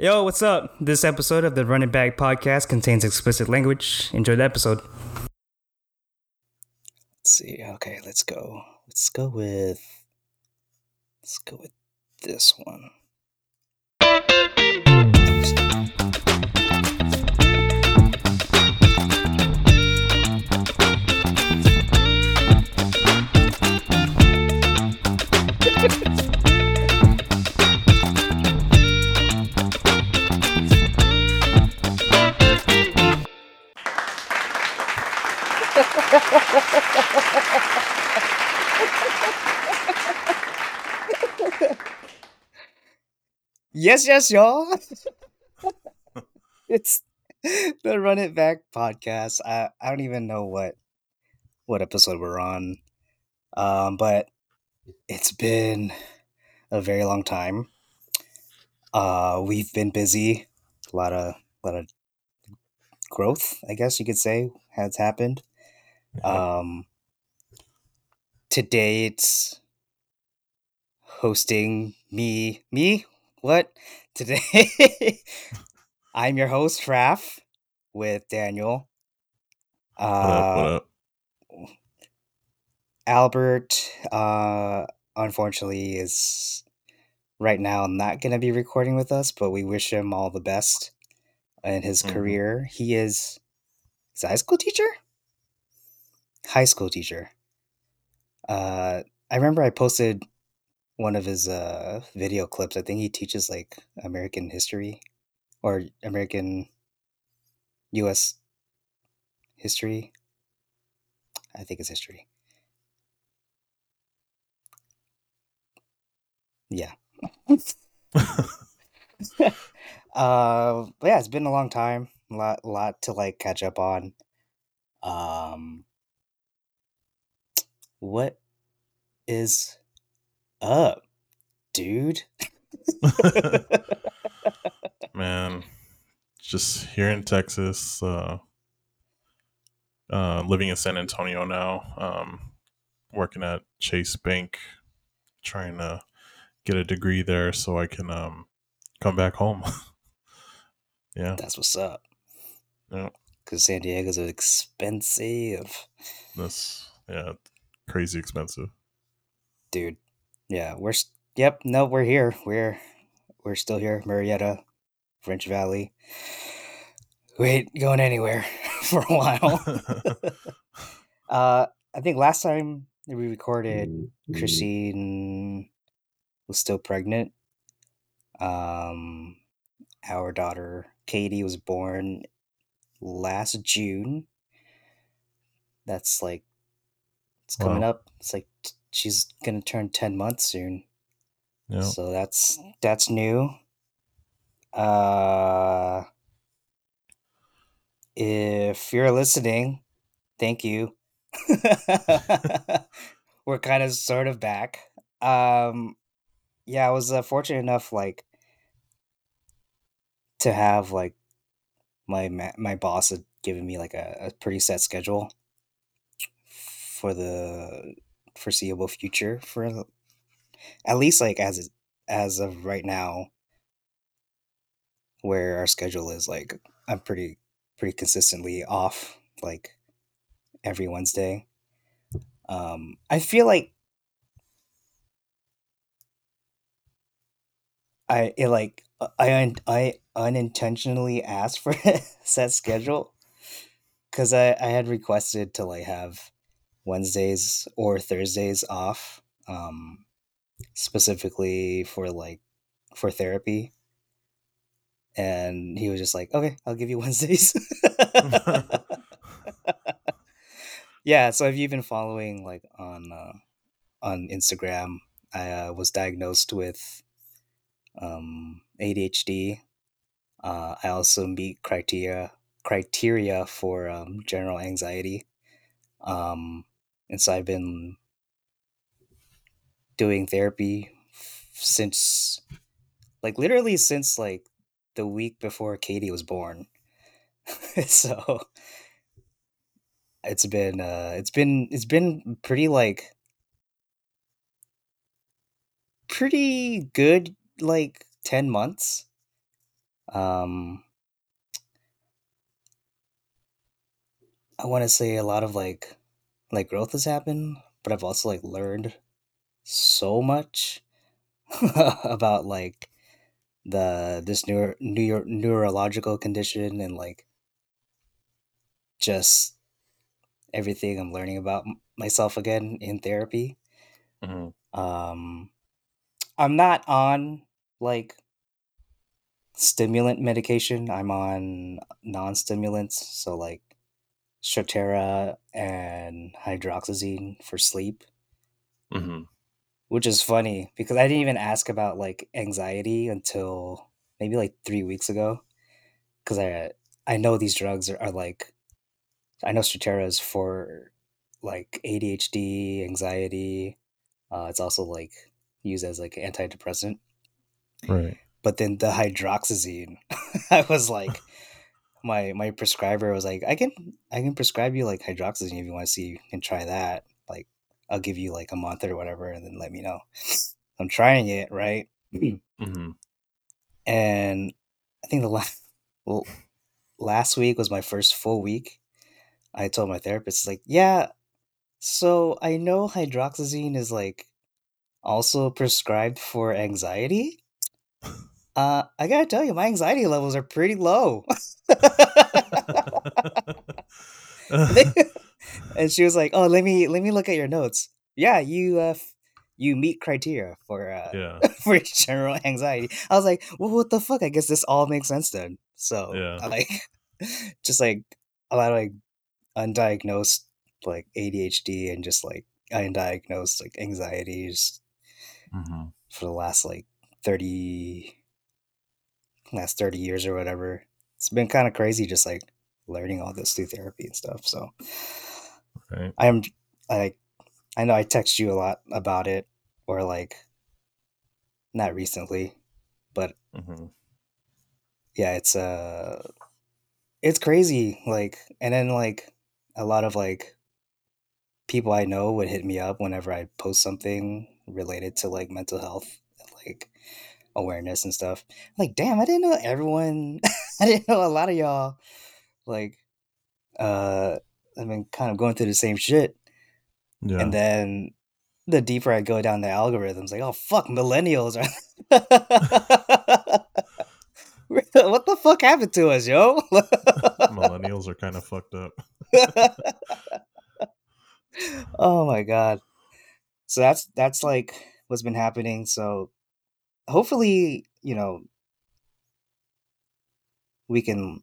Yo, what's up? This episode of the Running Back Podcast contains explicit language. Enjoy the episode. Let's see. Okay, let's go. Let's go with this one. Yes, y'all. It's the Run It Back podcast. I don't even know what episode we're on, but it's been a very long time. We've been busy. A lot of growth, I guess you could say, has happened. Today it's hosting me. What? Today, I'm your host, Raf, with Daniel. What up? Albert, unfortunately, is right now not going to be recording with us, but we wish him all the best in his career. He's a high school teacher? I remember I posted one of his video clips. I think he teaches like American history or American U.S. history. I think it's history. Yeah. But yeah, it's been a long time. A lot to like catch up on. What is up, dude? Man, just here in Texas, living in San Antonio now, working at Chase Bank, trying to get a degree there so I can come back home. Yeah, that's what's up. Yeah, because San Diego's expensive. That's crazy expensive, dude. Yeah, we're here. We're still here, Marietta, French Valley. We ain't going anywhere for a while. I think last time we recorded, Christine was still pregnant. Our daughter Katie was born last June. That's like it's coming up. It's like she's gonna turn 10 months soon, yep. So that's new. If you're listening, thank you. We're kind of sort of back. I was fortunate enough like to have like my boss had given me like a pretty set schedule for the foreseeable future, for at least like as of right now, where our schedule is like I'm pretty consistently off like every Wednesday. I feel like I unintentionally asked for a set schedule because I had requested to like have Wednesdays or Thursdays off, specifically for therapy. And he was just like, okay, I'll give you Wednesdays. Yeah. So if you've been following like on Instagram, I was diagnosed with, ADHD. I also meet criteria for, general anxiety. And so I've been doing therapy since, like, literally since, like, the week before Katie was born. So it's been pretty good, like, 10 months. I want to say a lot of like growth has happened, but I've also like learned so much about like the this neurological condition and like just everything I'm learning about myself again in therapy. Mm-hmm. I'm not on like stimulant medication. I'm on non-stimulants, so like Strattera and hydroxyzine for sleep. Mm-hmm. Which is funny because I didn't even ask about like anxiety until maybe like 3 weeks ago, because I know these drugs are like, I know Strattera is for like ADHD, anxiety. It's also like used as like antidepressant. Right. But then the hydroxyzine, I was like, my prescriber was like, I can prescribe you like hydroxyzine if you want to see and try that. Like, I'll give you like a month or whatever, and then let me know. I'm trying it, right? Mm-hmm. And I think the last week was my first full week. I told my therapist, like, yeah, so I know hydroxyzine is like also prescribed for anxiety. I gotta tell you, my anxiety levels are pretty low. And she was like, "Oh, let me look at your notes. Yeah, you meet criteria for general anxiety." I was like, "Well, what the fuck? I guess this all makes sense then." So yeah. I like just like a lot of like undiagnosed like ADHD and just like undiagnosed like anxieties for the last like 30 years or whatever. It's been kind of crazy just like learning all this through therapy and stuff. So right. I know I text you a lot about it, or like not recently, but yeah, it's crazy. Like, and then like a lot of like people I know would hit me up whenever I post something related to like mental health, like awareness and stuff. I'm like, damn, I didn't know everyone. I didn't know a lot of y'all. Like, I've been kind of going through the same shit. Yeah. And then the deeper I go down the algorithms, like, oh, fuck, millennials are... What the fuck happened to us, yo? Millennials are kind of fucked up. Oh, my God. So that's like what's been happening. So hopefully, you know, we can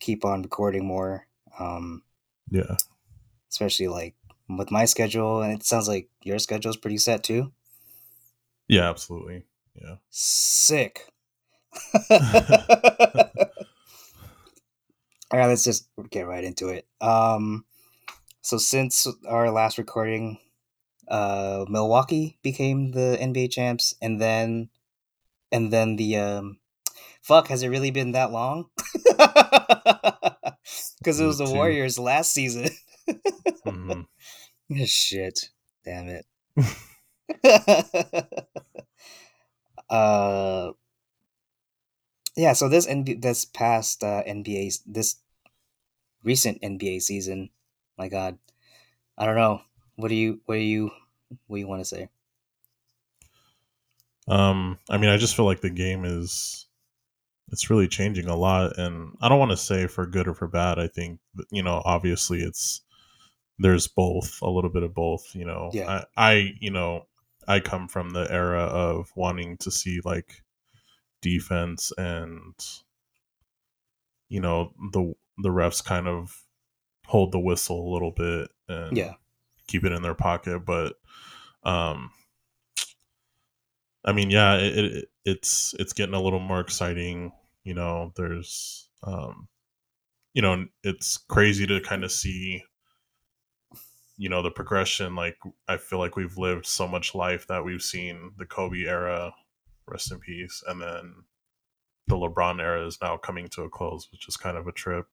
keep on recording more. Yeah. Especially like with my schedule, and it sounds like your schedule is pretty set too. Yeah, absolutely. Yeah. Sick. All right, let's just get right into it. So since our last recording, Milwaukee became the NBA champs, and then the fuck, has it really been that long? Because it was the Warriors last season. Mm-hmm. Shit. Damn it. Yeah, so this recent NBA season, my God, I don't know. What do you want to say? I mean, I just feel like the game is... It's really changing a lot, and I don't want to say for good or for bad. I think, you know, obviously there's both, a little bit of both, you know. Yeah. I come from the era of wanting to see like defense and, you know, the refs kind of hold the whistle a little bit and keep it in their pocket. But, I mean, yeah, it's getting a little more exciting. You know, there's, you know, it's crazy to kind of see, you know, the progression. Like, I feel like we've lived so much life that we've seen the Kobe era, rest in peace, and then the LeBron era is now coming to a close, which is kind of a trip.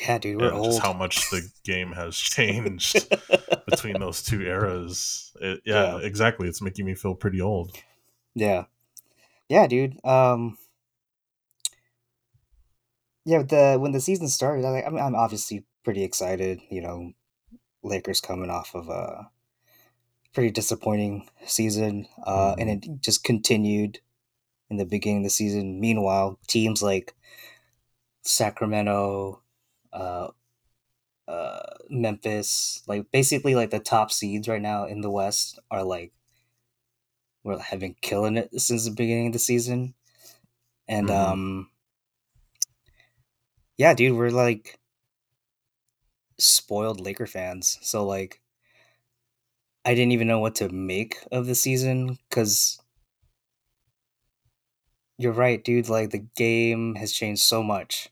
Yeah, dude, we're old. Just how much the game has changed between those two eras. Yeah, exactly. It's making me feel pretty old. Yeah. Yeah, dude. yeah, when the season started, I'm obviously pretty excited. You know, Lakers coming off of a pretty disappointing season, and it just continued in the beginning of the season. Meanwhile, teams like Sacramento, Memphis, like basically like the top seeds right now in the West are like we're having killing it since the beginning of the season, and yeah, dude, we're like spoiled Laker fans. So like, I didn't even know what to make of the season because you're right, dude. Like the game has changed so much.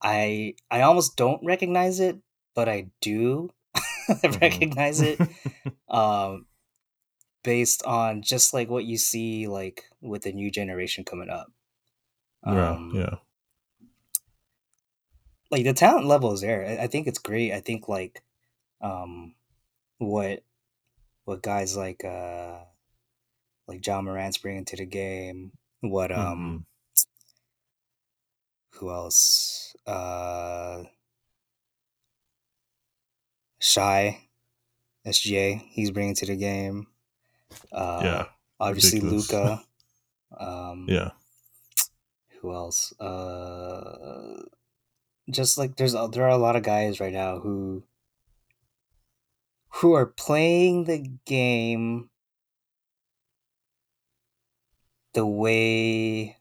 I almost don't recognize it, but I do recognize it. Based on just like what you see, like with the new generation coming up. Yeah. Like the talent level is there. I think it's great. I think like, what guys like Ja Morant's bringing to the game. What who else? Shy, SGA. He's bringing to the game. Yeah, obviously Luka. Yeah. Who else? Just like there are a lot of guys right now who are playing the game the way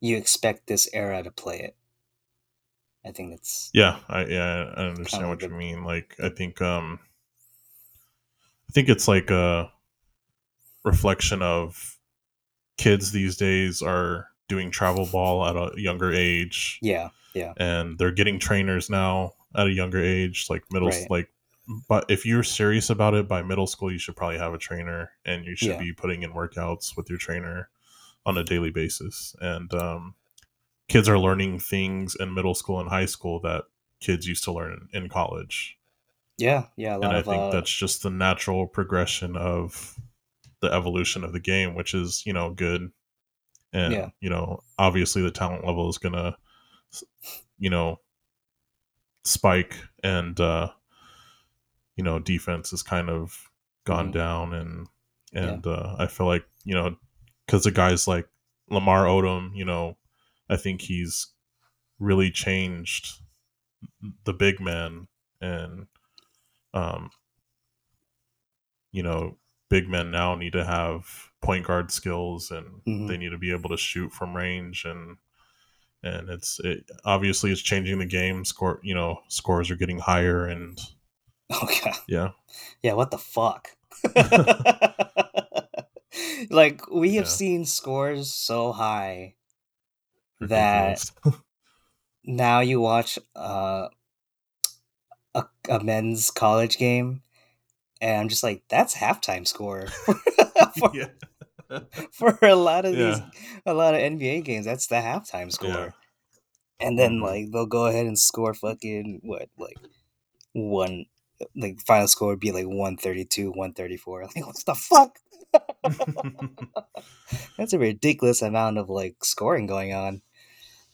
you expect this era to play it. I think that's I understand kind of what you mean. Like I think it's like a reflection of kids these days are doing travel ball at a younger age. Yeah. And they're getting trainers now at a younger age, like middle, right. Like, but if you're serious about it by middle school, you should probably have a trainer and you should be putting in workouts with your trainer on a daily basis. And, kids are learning things in middle school and high school that kids used to learn in college. Yeah. I think that's just the natural progression of the evolution of the game, which is, you know, good. And, you know, obviously the talent level is going to, you know, spike and, you know, defense has kind of gone down and I feel like, you know, because the guys like Lamar Odom, you know, I think he's really changed the big men and, you know, big men now need to have point guard skills and they need to be able to shoot from range and it obviously it's changing the game. Scores are getting higher and what the fuck. Like we have seen scores so high that now you watch a men's college game and I'm just like, that's halftime score for a lot of these NBA games. That's the halftime score, and then like they'll go ahead and score fucking final score would be like 132, 134. Like what the fuck? That's a ridiculous amount of like scoring going on.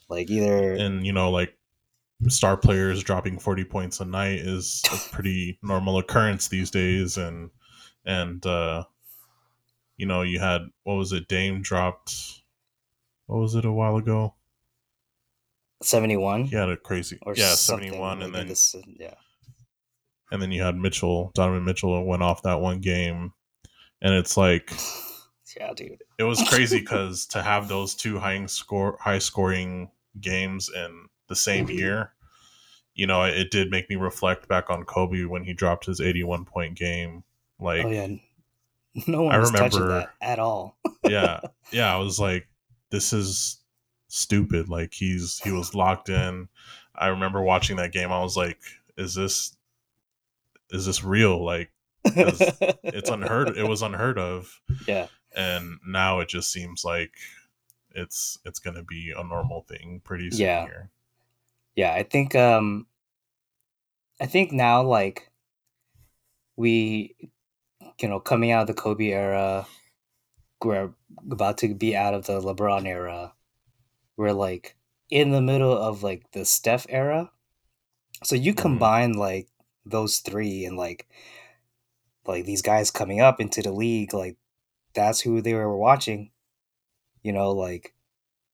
Like either and you know like star players dropping 40 points a night is a pretty normal occurrence these days, and you know, you had Dame dropped a while ago? 71. He had a crazy 71 like, and then and then you had Donovan Mitchell went off that one game. And it's like, yeah, dude, it was crazy because to have those two high scoring games in the same year, you know, it did make me reflect back on Kobe when he dropped his 81 point game. Like, no one was touching that at all. I was like, this is stupid. Like he was locked in. I remember watching that game. I was like, is this real? Like, it was unheard of. Yeah. And now it just seems like it's going to be a normal thing pretty soon here. Yeah. I think now, like we, you know, coming out of the Kobe era, we're about to be out of the LeBron era. We're like, in the middle of like the Steph era. So you combine like those three and like these guys coming up into the league, like that's who they were watching. You know, like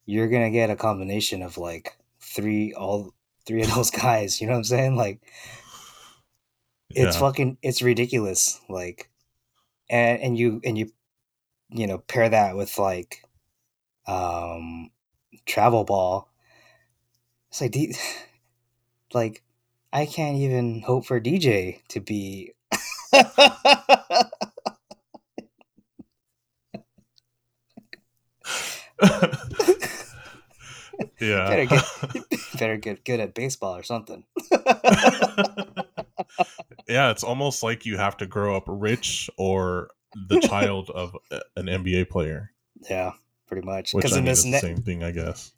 you're gonna get a combination of like all three of those guys. You know what I'm saying? Like it's it's ridiculous. Like and you pair that with like travel ball. It's like like I can't even hope for DJ to be better get good at baseball or something. Yeah, it's almost like you have to grow up rich or the child of an NBA player. Yeah, pretty much. Which I mean, it's the same thing, I guess.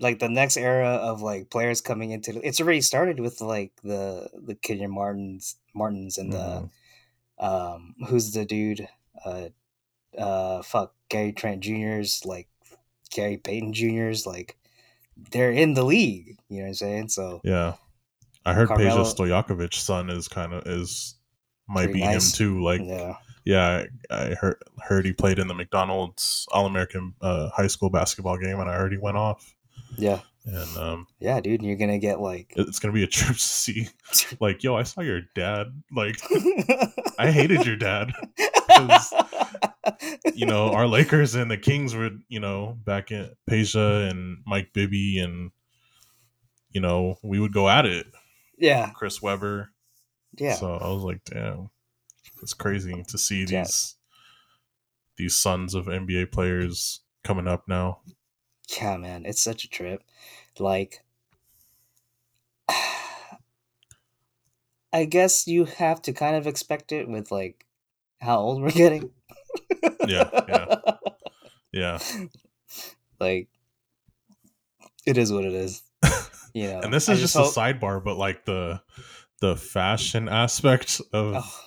Like the next era of like players coming into it's already started with like the Kenyon Martins and the who's the dude Gary Trent Jr.'s, like Gary Payton Jr.'s, like they're in the league, you know what I'm saying? So yeah, I heard Peja Stojakovic's son might be nice. Him too. Like yeah, I heard he played in the McDonald's All-American high school basketball game, and I heard he went off. Yeah. And yeah, dude, you're gonna get like it's gonna be a trip to see like, yo, I saw your dad, like I hated your dad because you know our Lakers and the Kings were, you know, back in Peja and Mike Bibby, and you know we would go at it. Yeah, Chris Webber. Yeah, so I was like, damn, it's crazy to see these sons of NBA players coming up now. Yeah, man, it's such a trip. Like, I guess you have to kind of expect it with, like, how old we're getting. Yeah. Like, it is what it is. You know, and this is just a sidebar, but, like, the fashion aspect of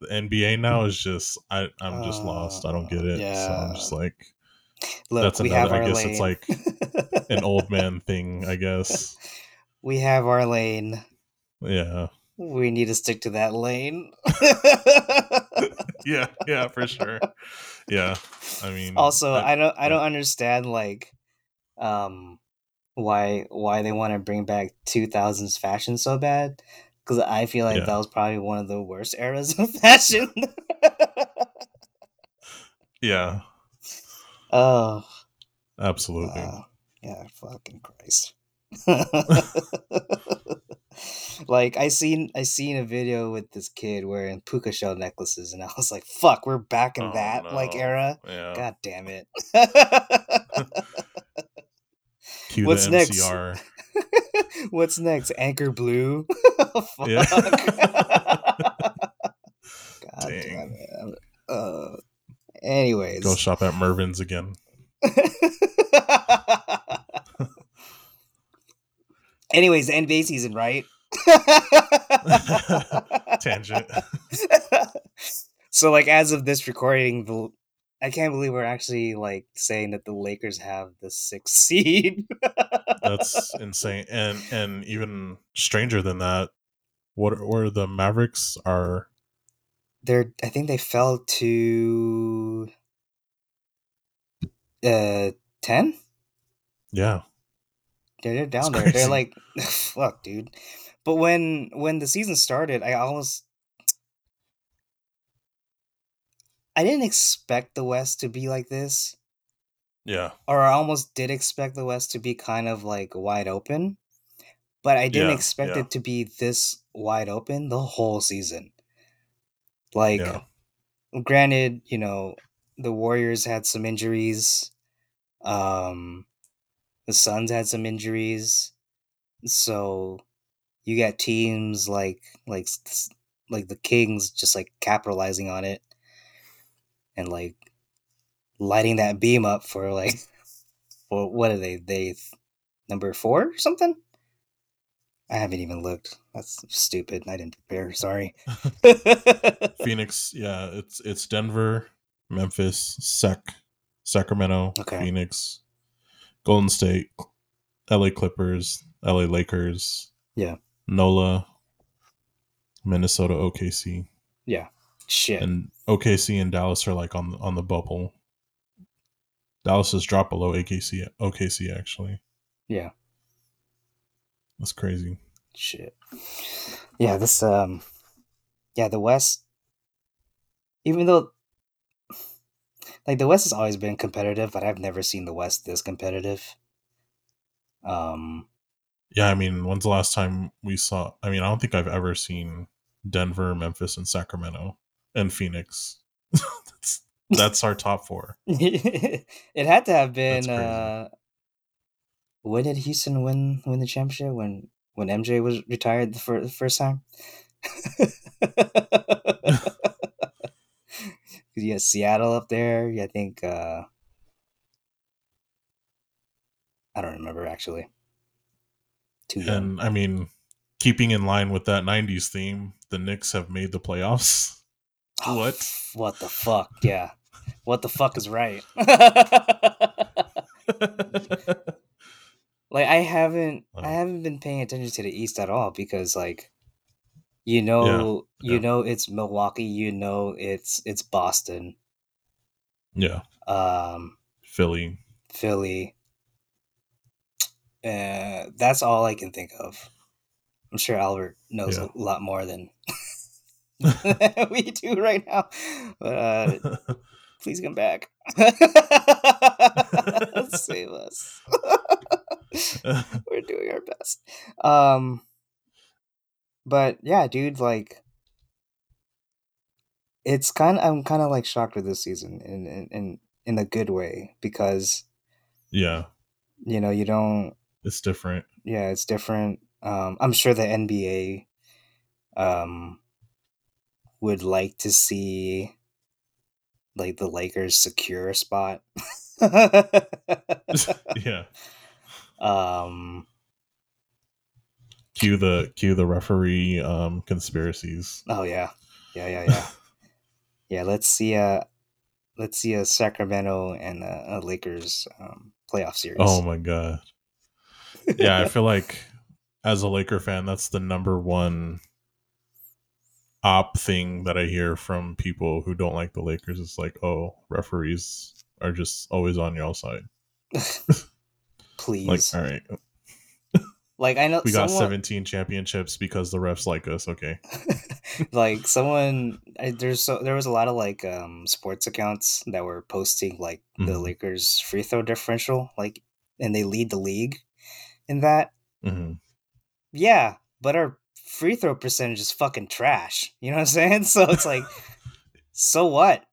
the NBA now is just, I'm just lost. I don't get it. Yeah. So I'm just like... Look, that's another, I guess, lane. It's like an old man thing, I guess. We have our lane. Yeah. We need to stick to that lane. Yeah, for sure. Yeah. I mean, also, I don't understand like why they want to bring back 2000s fashion so bad, cuz I feel like that was probably one of the worst eras of fashion. Yeah. Oh, absolutely. Yeah, fucking Christ. Like I seen a video with this kid wearing puka shell necklaces, and I was like, "Fuck, we're back in like era." Yeah. God damn it. What's next? What's next? Anchor blue. Fuck. Yeah. God damn it. Anyways, go shop at Mervin's again. Anyways, the NBA season, right? Tangent. So, like, as of this recording, I can't believe we're actually like saying that the Lakers have the 6th seed. That's insane, and even stranger than that, where the Mavericks are. I think they fell to 10. Yeah, they're down there. They're like, fuck, dude. But when the season started, I didn't expect the West to be like this. Yeah, or I almost did expect the West to be kind of like wide open, but I didn't expect it to be this wide open the whole season. Like, granted, you know, the Warriors had some injuries. The Suns had some injuries. So you got teams like the Kings just like capitalizing on it and like lighting that beam up for like, for what are they number 4 or something? I haven't even looked. That's stupid. I didn't prepare. Sorry. Phoenix. Yeah, it's Denver, Memphis, Sacramento, Phoenix, Golden State, LA Clippers, LA Lakers. Yeah. NOLA, Minnesota, OKC. Yeah. Shit. And OKC and Dallas are like on the bubble. Dallas has dropped below OKC actually. Yeah. That's crazy. Shit. Yeah, this the West, even though like the West has always been competitive, but I've never seen the West this competitive. Yeah, I mean, when's the last time we saw... I mean, I don't think I've ever seen Denver, Memphis, and Sacramento, and Phoenix. that's our top four. It had to have been... when did Houston win the championship? When MJ was retired for the first time? You had Seattle up there. I think... I don't remember, actually. And I mean, keeping in line with that 90s theme, the Knicks have made the playoffs. What the fuck? Yeah. What the fuck is right? Like I haven't been paying attention to the East at all because like you know it's Milwaukee, you know it's Boston. Yeah. Philly. That's all I can think of. I'm sure Albert knows a lot more than we do right now. But please come back. Save us. We're doing our best. But yeah, dude, like it's I'm kind of like shocked with this season in a good way because you don't. It's different. Yeah, it's different. I'm sure the NBA would like to see like the Lakers secure a spot. Yeah. Cue the referee conspiracies. Oh yeah. Yeah. Yeah, let's see a Sacramento and a Lakers playoff series. Oh my god. Yeah, I feel like as a Laker fan, that's the number one op thing that I hear from people who don't like the Lakers. It's like, oh, referees are just always on your side. Please. Like, all right. Like, I know we got 17 championships because the refs like us. Okay. Like there was a lot of like sports accounts that were posting like the Lakers free throw differential, like, and they lead the league in that. Mm-hmm. Yeah, but our free throw percentage is fucking trash, you know what I'm saying? So it's like, so what?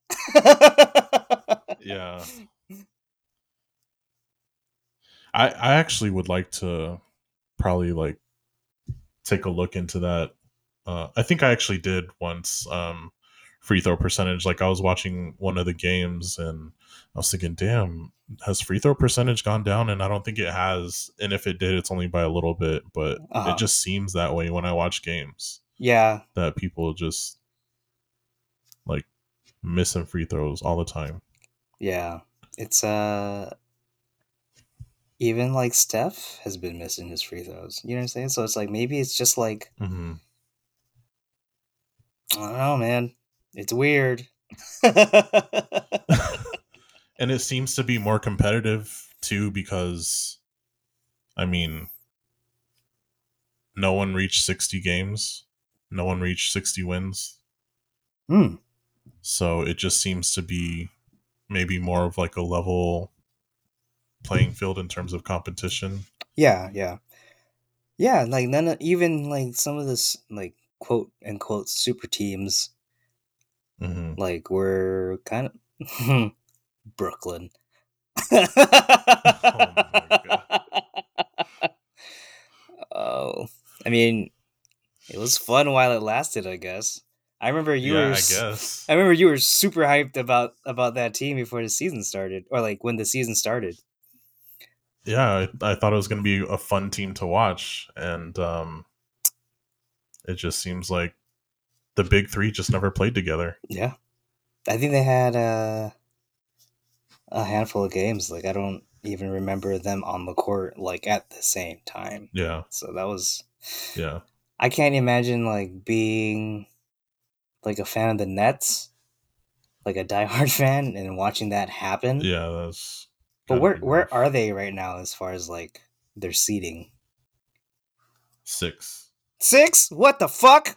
Yeah, I actually would like to probably like take a look into that. I think I actually did once, free throw percentage. Like I was watching one of the games and I was thinking, damn, has free throw percentage gone down? And I don't think it has. And if it did, it's only by a little bit, but it just seems that way when I watch games. Yeah. That people just like missing free throws all the time. Yeah. It's even like Steph has been missing his free throws. You know what I'm saying? So it's like, maybe it's just like, I don't know, man. It's weird. And it seems to be more competitive too, because I mean, no one reached 60 games. No one reached 60 wins. So it just seems to be maybe more of like a level playing field in terms of competition. Yeah. Like none, even like some of this, like quote unquote super teams, like we're kind of Brooklyn. Oh my god. Oh, I mean, it was fun while it lasted, I guess. I remember you were super hyped about that team before the season started, or like when the season started. Yeah, I thought it was going to be a fun team to watch, and it just seems like the big three just never played together. Yeah. I think they had a handful of games. Like, I don't even remember them on the court like at the same time. Yeah. So that was. Yeah. I can't imagine like being like a fan of the Nets, like a diehard fan, and watching that happen. Yeah, that's. But where are they right now as far as like their seeding? 6. 6? What the fuck?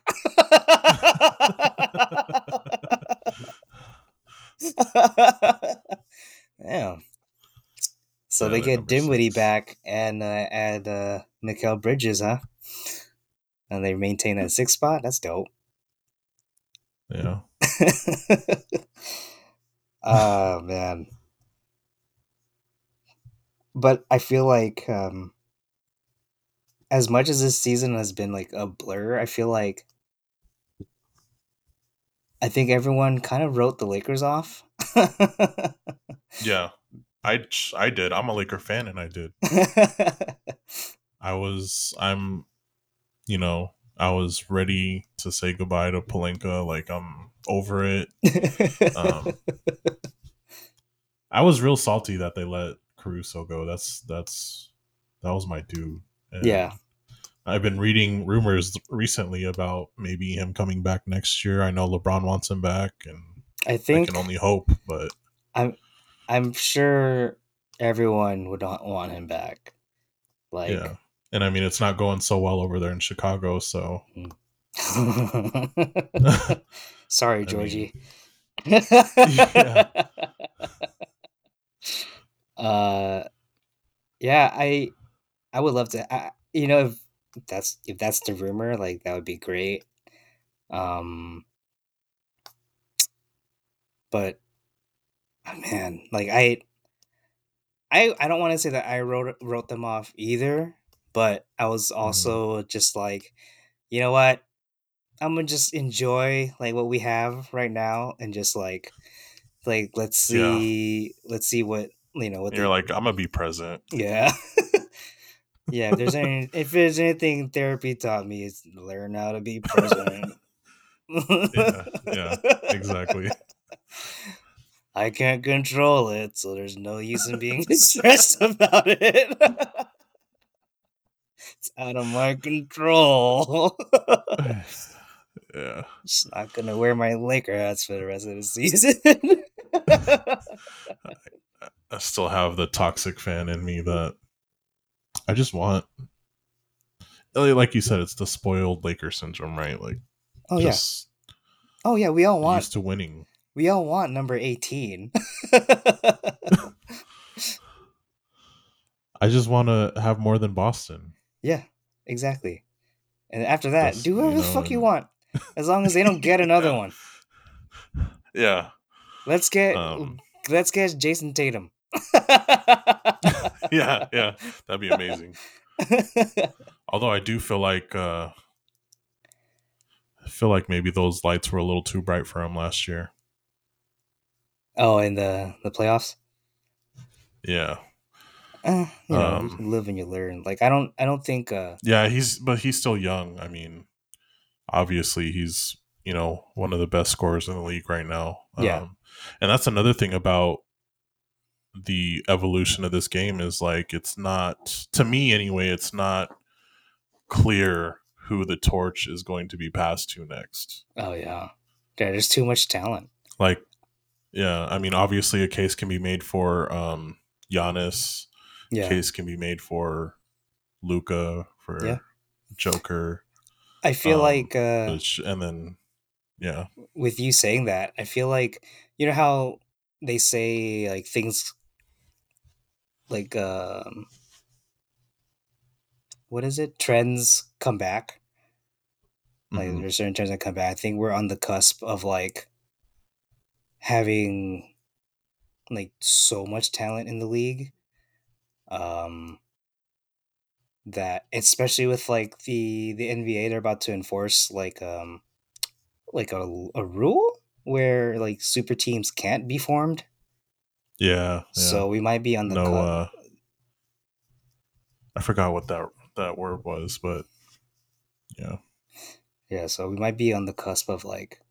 Yeah. So yeah, they get Dinwiddie 6. Back and add Mikal Bridges, huh? And they maintain that 6th spot. That's dope. Yeah. Oh man. But I feel like as much as this season has been like a blur, I feel like I think everyone kind of wrote the Lakers off. Yeah, I did. I'm a Laker fan and I did. I was ready to say goodbye to Pelinka. Like, I'm over it. I was real salty that they let Caruso go. That was my dude. And yeah, I've been reading rumors recently about maybe him coming back next year. I know LeBron wants him back, and I can only hope. But I'm sure everyone would not want him back. Like, yeah, and I mean it's not going so well over there in Chicago. So, sorry, Georgie. Yeah. Yeah, I would love to. If that's the rumor, like that would be great. But man, like I don't want to say that I wrote them off either, but I was also just like, you know what, I'm gonna just enjoy like what we have right now and just like let's see what. You know, you're like, I'm gonna be present. Yeah, yeah. If there's anything therapy taught me, it's learn how to be present. yeah, exactly. I can't control it, so there's no use in being stressed about it. It's out of my control. Yeah, just not gonna wear my Laker hats for the rest of the season. I still have the toxic fan in me that I just want. Like you said, it's the spoiled Laker syndrome, right? Like, oh yeah, we all want used to winning. We all want number 18. I just want to have more than Boston. Yeah, exactly. And after that, do whatever the fuck you want, as long as they don't get another one. Yeah. Let's get. Let's get Jason Tatum. yeah, that'd be amazing. Although I do feel like maybe those lights were a little too bright for him last year. Oh, in the playoffs? Yeah. You live and you learn. Like I don't think yeah, he's still young. I mean, obviously he's, you know, one of the best scorers in the league right now. Yeah. And that's another thing about the evolution of this game is like, it's not, to me anyway, it's not clear who the torch is going to be passed to next. Oh, yeah. There's too much talent. Like, yeah, I mean, obviously a case can be made for Giannis. Yeah. A case can be made for Luka, for Joker. I feel like... and then, yeah. With you saying that, I feel like... You know how they say like things like what is it? Trends come back. Like there's certain trends that come back. I think we're on the cusp of like having like so much talent in the league. That especially with like the NBA, they're about to enforce like a rule where like super teams can't be formed. Yeah. So we might be on the I forgot what that word was, but yeah. Yeah, so we might be on the cusp of like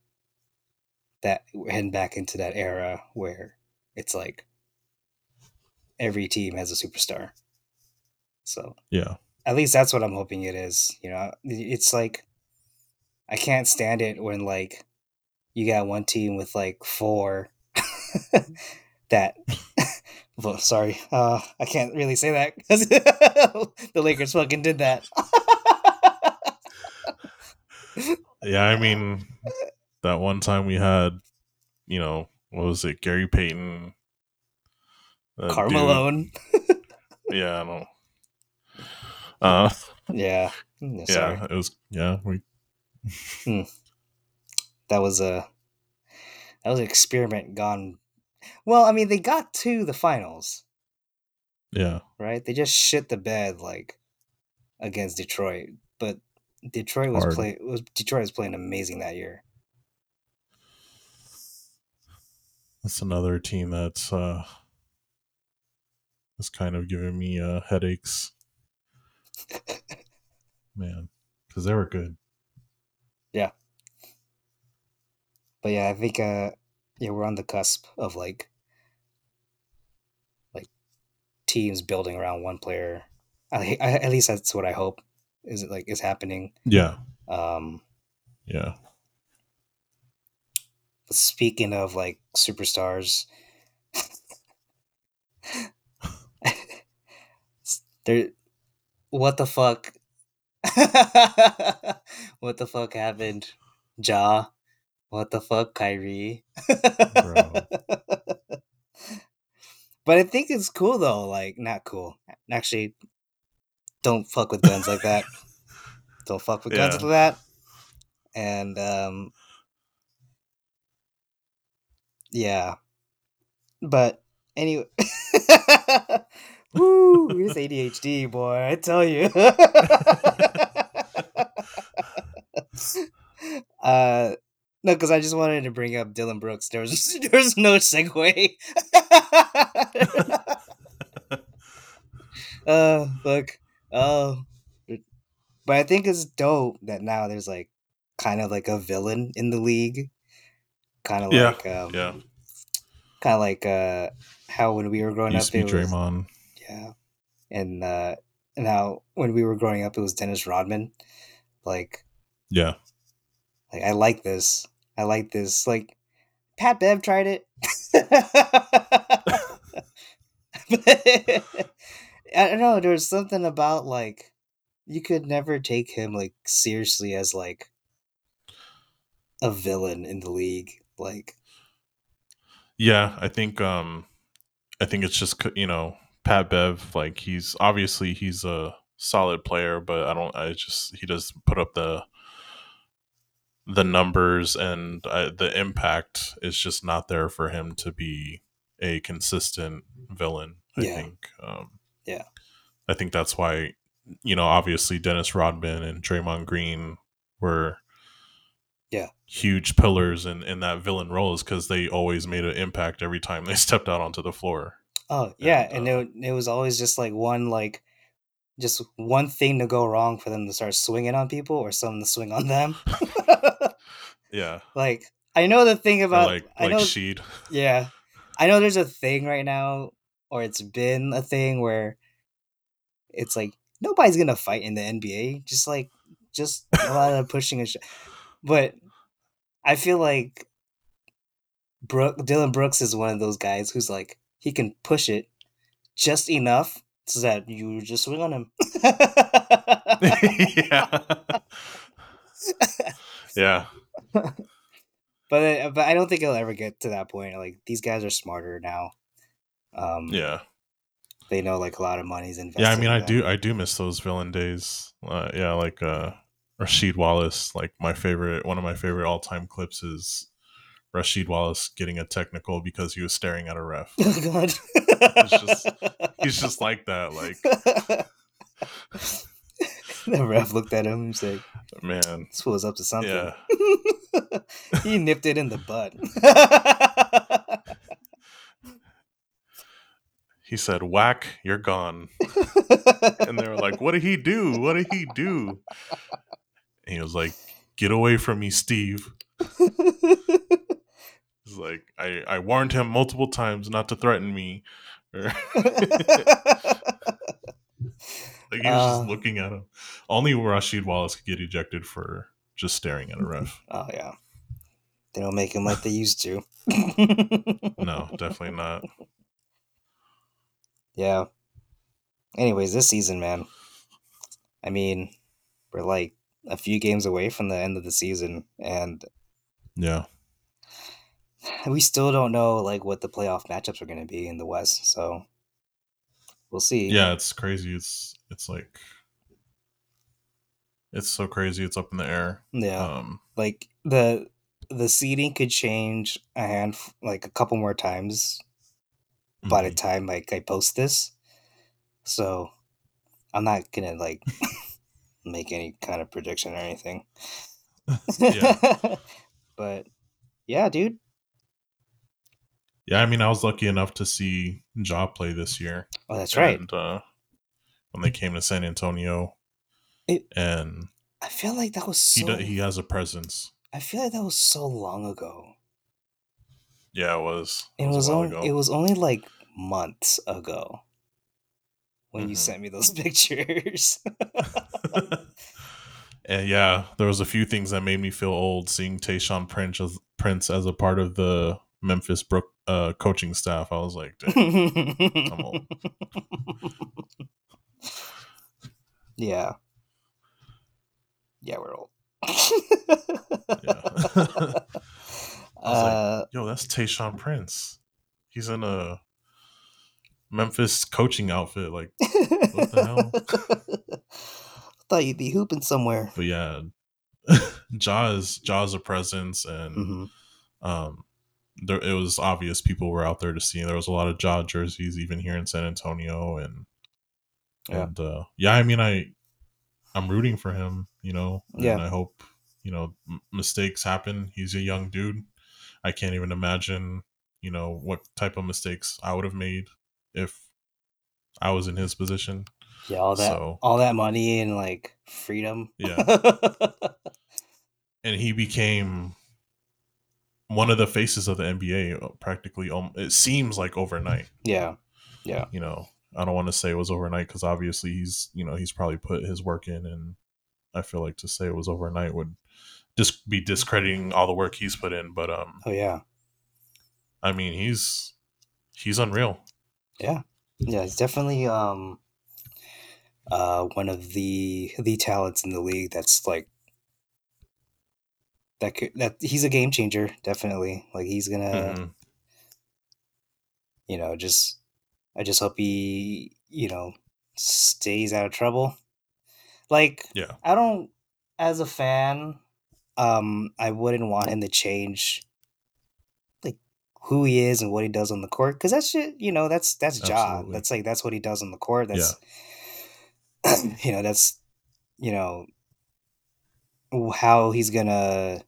that, heading back into that era where it's like every team has a superstar. So yeah, at least that's what I'm hoping it is. You know, it's like, I can't stand it when like you got one team with like four that, well, sorry, I can't really say that because the Lakers fucking did that. Yeah, I mean, that one time we had, you know, what was it, Gary Payton, Carmelo. Yeah, I don't. Yeah. No, yeah, it was. Yeah, we. That was an experiment gone. Well, I mean, they got to the finals. Yeah. Right. They just shit the bed like against Detroit, but Detroit was playing amazing that year. That's another team that's kind of giving me headaches, man, because they were good. Yeah, but yeah, I think we're on the cusp of like teams building around one player. I at least that's what I hope is happening. Yeah. Yeah. Speaking of like superstars, what the fuck? What the fuck happened? Ja, what the fuck, Kyrie? Bro. But I think it's cool though. Like, not cool. Actually, don't fuck with guns like that. Don't fuck with guns like that. And yeah, but anyway, woo, here's ADHD, boy. I tell you. No, because I just wanted to bring up Dillon Brooks. There was no segue. Look. Oh, but I think it's dope that now there's like kind of like a villain in the league. Kind of like how when we were growing up, it was Draymond. Yeah, and how when we were growing up, it was Dennis Rodman. Like, yeah, like I like this. Like Pat Bev tried it. I don't know. There was something about like you could never take him like seriously as like a villain in the league. Like, yeah, I think it's just, you know, Pat Bev. Like, he's a solid player, but he doesn't put up the numbers, and the impact is just not there for him to be a consistent villain. I think. Yeah, I think that's why, you know, obviously Dennis Rodman and Draymond Green were huge pillars in that villain role, is because they always made an impact every time they stepped out onto the floor. Oh, yeah. And it was always just like one thing to go wrong for them to start swinging on people or someone to swing on them. Yeah. Like, I know the thing about... I know, Sheed. Yeah. I know there's a thing right now, or it's been a thing where it's like nobody's gonna fight in the NBA. Just a lot of pushing and shit. But I feel like Dillon Brooks is one of those guys who's like, he can push it just enough so that you just swing on him. Yeah. Yeah. But I don't think he'll ever get to that point. Like, these guys are smarter now. Yeah, they know like a lot of money's invested. Yeah, I mean, I do miss those villain days. Yeah, like Rasheed Wallace. Like one of my favorite all time clips is Rasheed Wallace getting a technical because he was staring at a ref. Oh God, he's just like that. Like the ref looked at him and said, "Man, this fool's up to something." Yeah. He nipped it in the butt. He said, "Whack, you're gone." And they were like, "What did he do? What did he do?" And he was like, "Get away from me, Steve." He's like, I warned him multiple times not to threaten me. Or like he was just looking at him. Only Rasheed Wallace could get ejected for just staring at a ref. Oh yeah, they don't make him like they used to. No, definitely not. Yeah. Anyways, this season, man. I mean, we're like a few games away from the end of the season, and yeah, we still don't know like what the playoff matchups are going to be in the West. So we'll see. Yeah, it's crazy. It's like it's so crazy. It's up in the air. Yeah, like the seeding could change like a couple more times by the time like I post this. So I'm not gonna like make any kind of prediction or anything. Yeah. But yeah, dude. Yeah, I mean, I was lucky enough to see Ja play this year. Oh, that's right. And when they came to San Antonio, and I feel like that was so... he has a presence. I feel like that was so long ago. Yeah, it was. It was only like months ago when you sent me those pictures. And yeah, there was a few things that made me feel old seeing Tayshaun Prince as a part of the Memphis coaching staff. I was like, dang, I'm old. Yeah. Yeah, we're old. Yeah. I was like, yo, that's Tayshaun Prince. He's in a Memphis coaching outfit. Like, what the hell? I thought you'd be hooping somewhere. But yeah, Ja's a presence, and it was obvious people were out there to see. There was a lot of Ja jerseys even here in San Antonio, and I mean, I'm rooting for him, you know. And I hope, you know, mistakes happen. He's a young dude. I can't even imagine, you know, what type of mistakes I would have made if I was in his position. Yeah, all that money and like freedom. Yeah. And he became one of the faces of the NBA practically. It seems like overnight. Yeah. Yeah. You know, I don't want to say it was overnight because obviously he's probably put his work in, and I feel like to say it was overnight would just be discrediting all the work he's put in. But oh yeah, I mean, he's unreal. Yeah. Yeah. He's definitely one of the talents in the league. That's like, that he's a game changer, definitely. Like he's gonna, you know, I just hope he, you know, stays out of trouble. Like, yeah. I don't, as a fan, I wouldn't want him to change, like who he is and what he does on the court, because that shit, you know, that's Ja. That's like that's what he does on the court. That's, you know, that's, you know, how he's gonna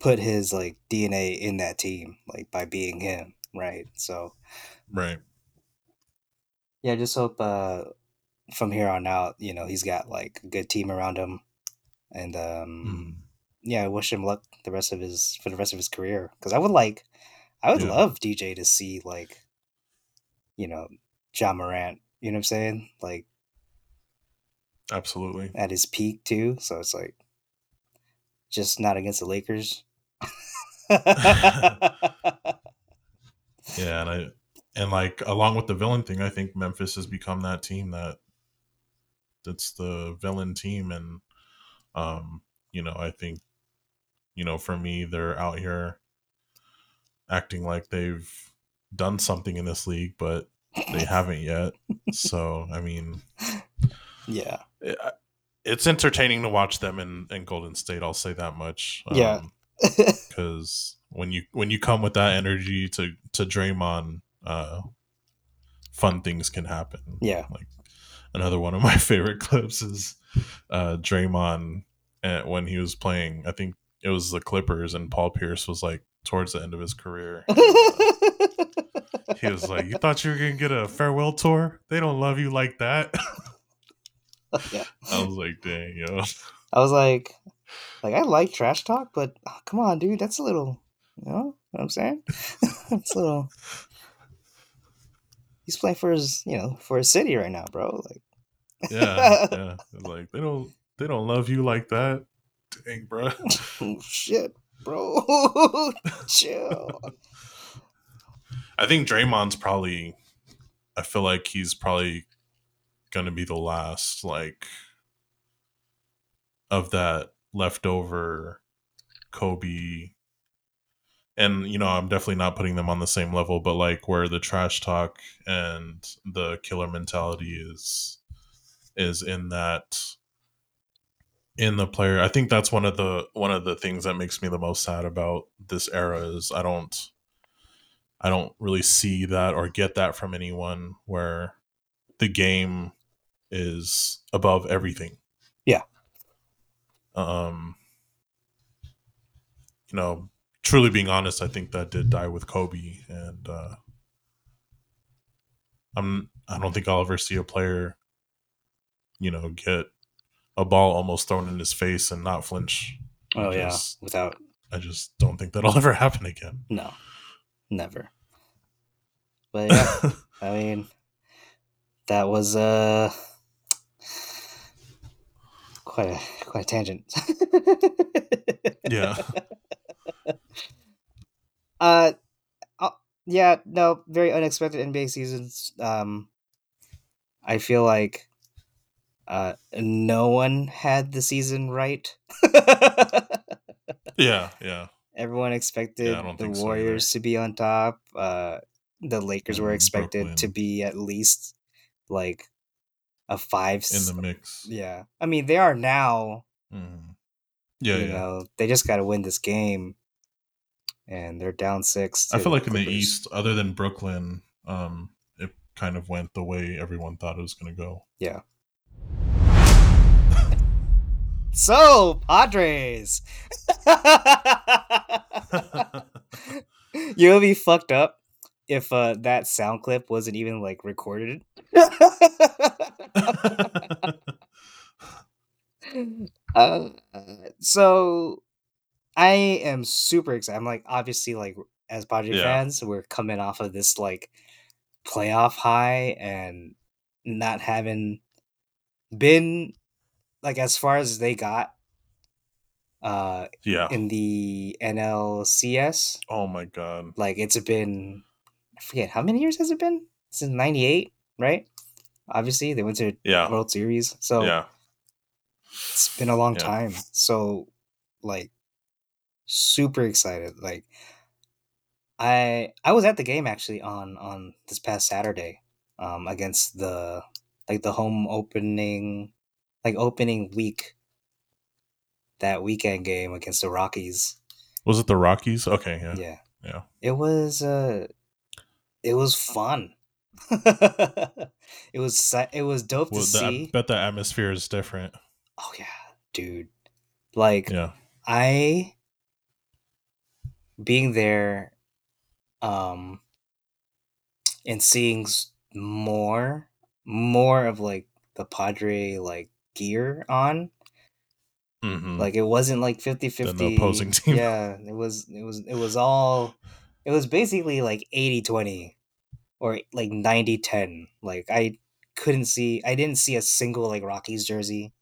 put his like DNA in that team, like by being him, right? So right, yeah, I just hope from here on out, you know, he's got like a good team around him, and yeah, I wish him luck for the rest of his career, because I would love DJ to see, like, you know, John Morant. You know what I'm saying? Like, absolutely. At his peak, too. So it's like, just not against the Lakers. Yeah. And like, along with the villain thing, I think Memphis has become that team that's the villain team. And, you know, I think, you know, for me, they're out here acting like they've done something in this league, but they haven't yet. So, I mean, yeah, it's entertaining to watch them in Golden State. I'll say that much. Yeah, because when you come with that energy to Draymond, fun things can happen. Yeah, like another one of my favorite clips is Draymond when he was playing. I think it was the Clippers, and Paul Pierce was like towards the end of his career. And, he was like, "You thought you were gonna get a farewell tour? They don't love you like that." Yeah. I was like, "Dang, yo!" I was like, "I like trash talk, but come on, dude, that's a little, You know what I'm saying? It's a little. He's playing for his, you know, for his city right now, bro. Like, yeah. It's like they don't love you like that. Dang, bro. Shit, bro. Chill. I think Draymond's probably. I feel like he's probably going to be the last, like, of that leftover Kobe. And, you know, I'm definitely not putting them on the same level, but, like, where the trash talk and the killer mentality is in that, in the player. I think that's one of the things that makes me the most sad about this era is I don't really see that or get that from anyone, where the game is above everything. Yeah. You know, truly being honest, I think that did die with Kobe, and I don't think I'll ever see a player, you know, get a ball almost thrown in his face and not flinch. Oh, because, yeah, without. I just don't think that'll ever happen again. No. Never. But yeah, I mean, that was quite a tangent. Yeah. Yeah, no, very unexpected NBA seasons. I feel like no one had the season right. Yeah. Everyone expected the Warriors to be on top. The Lakers were expected to be at least like a 5 in the mix. Yeah. I mean, they are now. Mm. Yeah. You know, they just got to win this game, and they're down 6. I feel like Clippers. In the East, other than Brooklyn, it kind of went the way everyone thought it was going to go. Yeah. So, Padres. You would be fucked up if that sound clip wasn't even like recorded. So I am super excited. I'm like, obviously, like, as Padres fans, we're coming off of this like playoff high and not having been like as far as they got in the NLCS. Oh my god. Like, it's been, I forget how many years has it been? Since 98, right? Obviously they went to World Series. So it's been a long time. So like super excited. Like I was at the game actually on this past Saturday, against the home opening opening week, that weekend game against the Rockies. Was it the Rockies? Okay, yeah. It was fun. It was dope to see. I bet the atmosphere is different. Oh yeah, dude. Like, I being there, and seeing more of like the Padre like gear on. Mm-hmm. Like, it wasn't like 50-50 the opposing team. Yeah, it was basically like 80-20 or like 90-10. Like, I didn't see a single like Rockies jersey.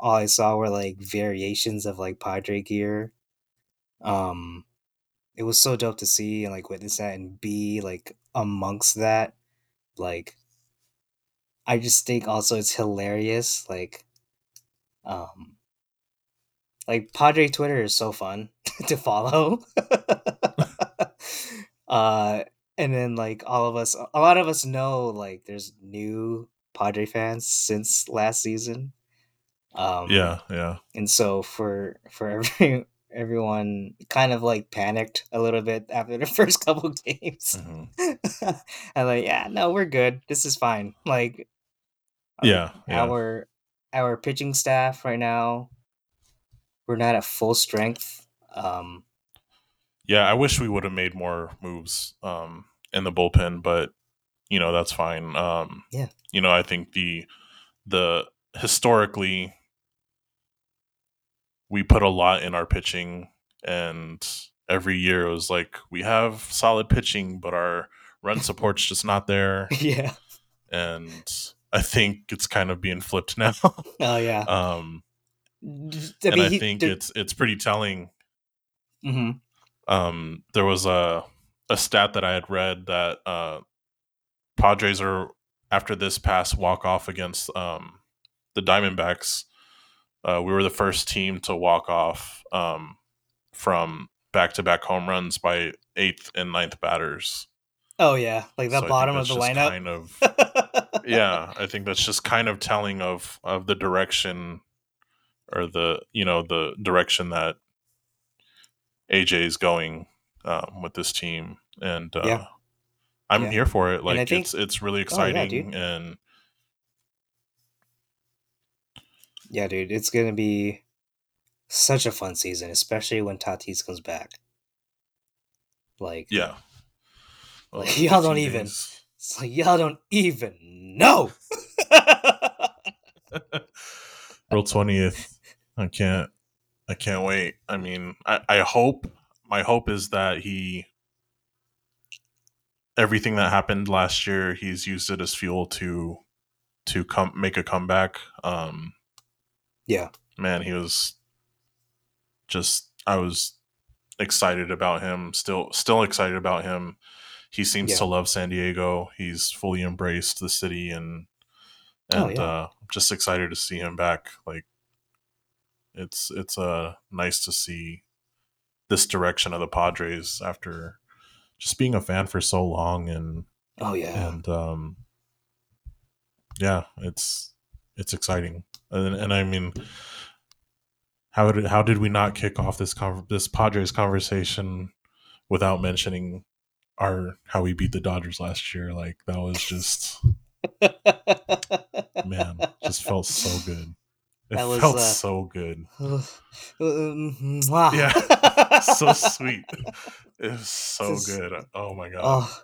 All I saw were like variations of like Padre gear. It was so dope to see and like witness that and be like amongst that. Like, I just think also it's hilarious. Like, Padre Twitter is so fun to follow. And then like a lot of us know, like, there's new Padre fans since last season. And so for everyone kind of like panicked a little bit after the first couple games. Mm-hmm. And like, no, we're good. This is fine. Like, our pitching staff right now, we're not at full strength. I wish we would have made more moves in the bullpen, but you know, that's fine. You know, I think the historically we put a lot in our pitching, and every year it was like, we have solid pitching, but our run support's just not there. Yeah. And I think it's kind of being flipped now. Oh, yeah. I think it's pretty telling. Mm-hmm. There was a stat that I had read that Padres are, after this past walk-off against the Diamondbacks, we were the first team to walk off from back-to-back home runs by 8th and 9th batters. Oh, yeah. Like that, so bottom of the lineup? Kind of, yeah, I think that's just kind of telling of the direction, or the direction that AJ's going with this team. And yeah. I'm here for it. Like, it's really exciting. Oh, yeah, and yeah, dude, it's going to be such a fun season, especially when Tatis comes back. Like, yeah. Well, like, y'all don't even know. April 20th. I can't wait. I mean, my hope is that everything that happened last year, he's used it as fuel to make a comeback. Yeah, man, he was just, I was excited about him. Still excited about him. He seems to love San Diego. He's fully embraced the city, and just excited to see him back. Like, it's nice to see this direction of the Padres after just being a fan for so long. And it's exciting. And I mean, how did we not kick off this Padres conversation without mentioning how we beat the Dodgers last year? Like, that was just man, just felt so good. It felt so good. Yeah, so sweet. It was so good. Oh my god. Oh,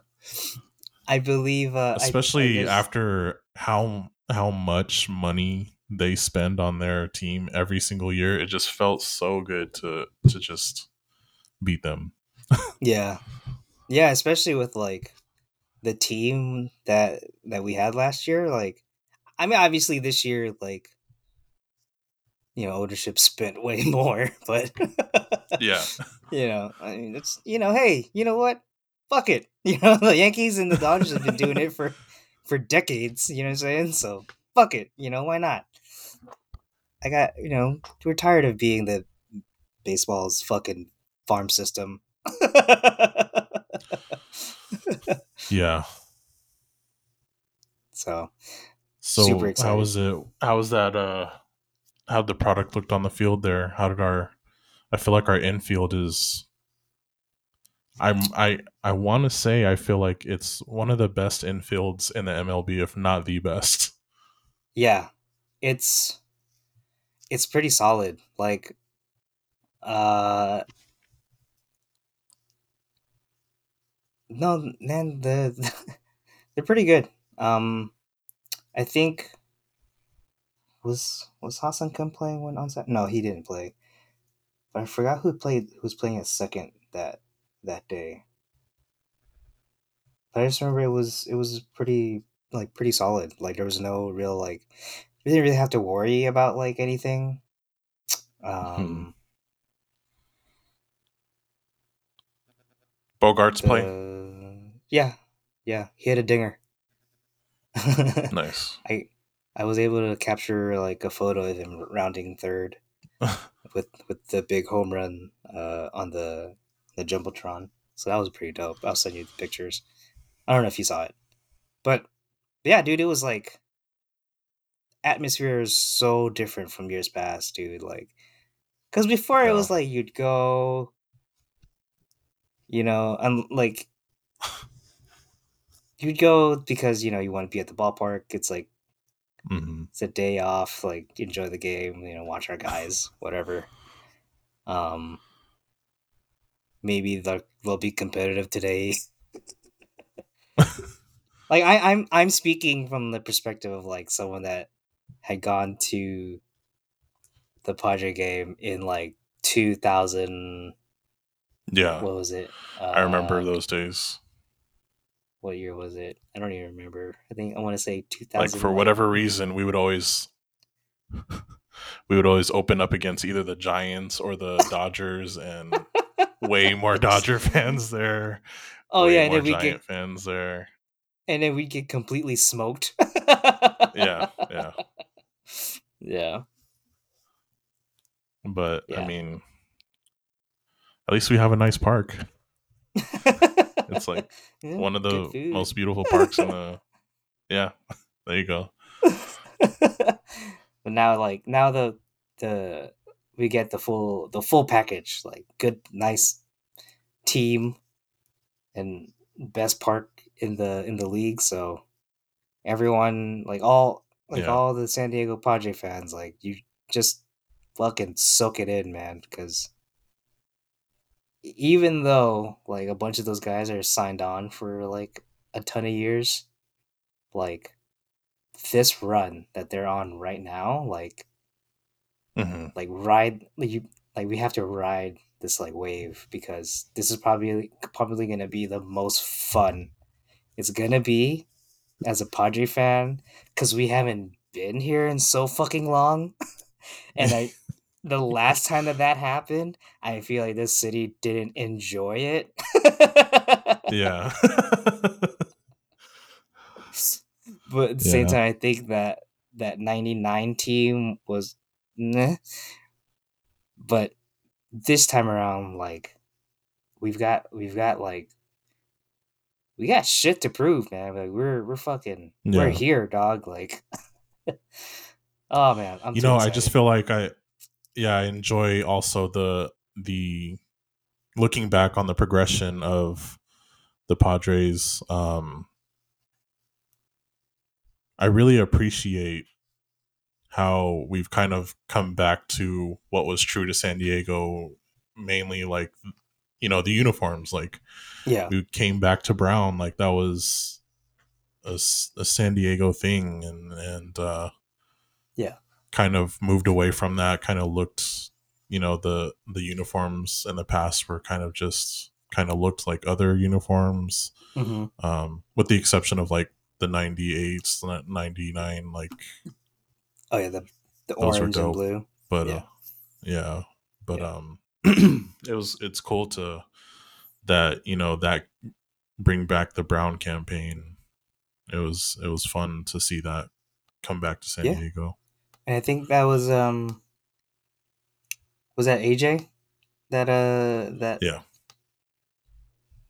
I believe, especially after how much money they spend on their team every single year, it just felt so good to just beat them. Yeah, yeah, especially with like the team that we had last year. Like, I mean, obviously this year, like, you know, ownership spent way more, but yeah, you know, I mean, it's, you know, hey, you know what? Fuck it. You know, the Yankees and the Dodgers have been doing it for decades, you know what I'm saying? So fuck it. You know, why not? I got, you know, we're tired of being the baseball's fucking farm system. Yeah. So super excited. How was that? How'd the product looked on the field there? How did I feel like our infield is, I want to say, I feel like it's one of the best infields in the MLB, if not the best. Yeah. It's pretty solid. Like, no, man, they're pretty good. I think, was Hassan Kim playing when on set? No, he didn't play. But I forgot who was playing at second that day. But I just remember it was pretty solid. Like, there was no real, like, we didn't really have to worry about like anything. Bogart's play. Yeah, he had a dinger. Nice. I was able to capture like a photo of him rounding third with the big home run on the Jumbotron. So that was pretty dope. I'll send you the pictures. I don't know if you saw it. But yeah, dude, it was like, atmosphere is so different from years past, dude. Like, because before it was like, you'd go, you know, and like, you'd go because, you know, you want to be at the ballpark. It's like, mm-hmm. It's a day off, like, enjoy the game, you know, watch our guys, whatever. Maybe they'll be competitive today. Like, I'm speaking from the perspective of like someone that had gone to the Padre game in like 2000 Yeah. What was it? I remember those days. What year was it? I don't even remember. I think I want to say 2000. Like, for whatever reason, we would always open up against either the Giants or the Dodgers, and way more Dodger fans there. Oh yeah, and then Giant fans there. And then we get completely smoked. Yeah. But yeah. I mean, at least we have a nice park. It's like one of the most beautiful parks in the. Yeah, there you go. But now the we get the full package, like good, nice team, and best park in the league. So everyone, all the San Diego Padre fans, like, you just fucking soak it in, man, because. Even though, like, a bunch of those guys are signed on for, like, a ton of years, like, this run that they're on right now, like, mm-hmm. like, ride, like, you, like, we have to ride this, like, wave, because this is probably going to be the most fun it's going to be as a Padre fan, because we haven't been here in so fucking long, and the last time that happened, I feel like this city didn't enjoy it. Yeah. But at the same time, I think that 99 team was meh. But this time around, like, we got shit to prove, man. Like, we're fucking we're here, dog. Like, oh man, I'm excited. I just feel like I enjoy also the looking back on the progression of the Padres. I really appreciate how we've kind of come back to what was true to San Diego, mainly, like, the uniforms. Like, we came back to brown, like that was a San Diego thing, and kind of moved away from that, kind of looked, the uniforms in the past were kind of looked like other uniforms, mm-hmm. With the exception of, like, the 98s, 99, like, oh yeah, the orange and blue, but it's cool to that, that bring back the brown campaign. It was fun to see that come back to San Diego. And I think that was that AJ?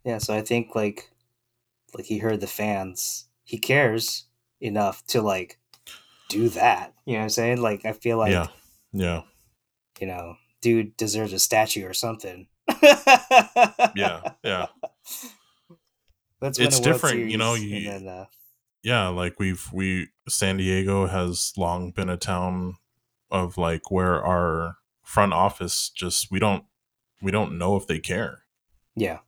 Yeah, so I think like he heard the fans. He cares enough to, like, do that. You know what I'm saying? Like, I feel like dude deserves a statue or something. Yeah. Let's win a World Series. It's different, Yeah, like San Diego has long been a town of, like, where our front office just we don't know if they care. Yeah.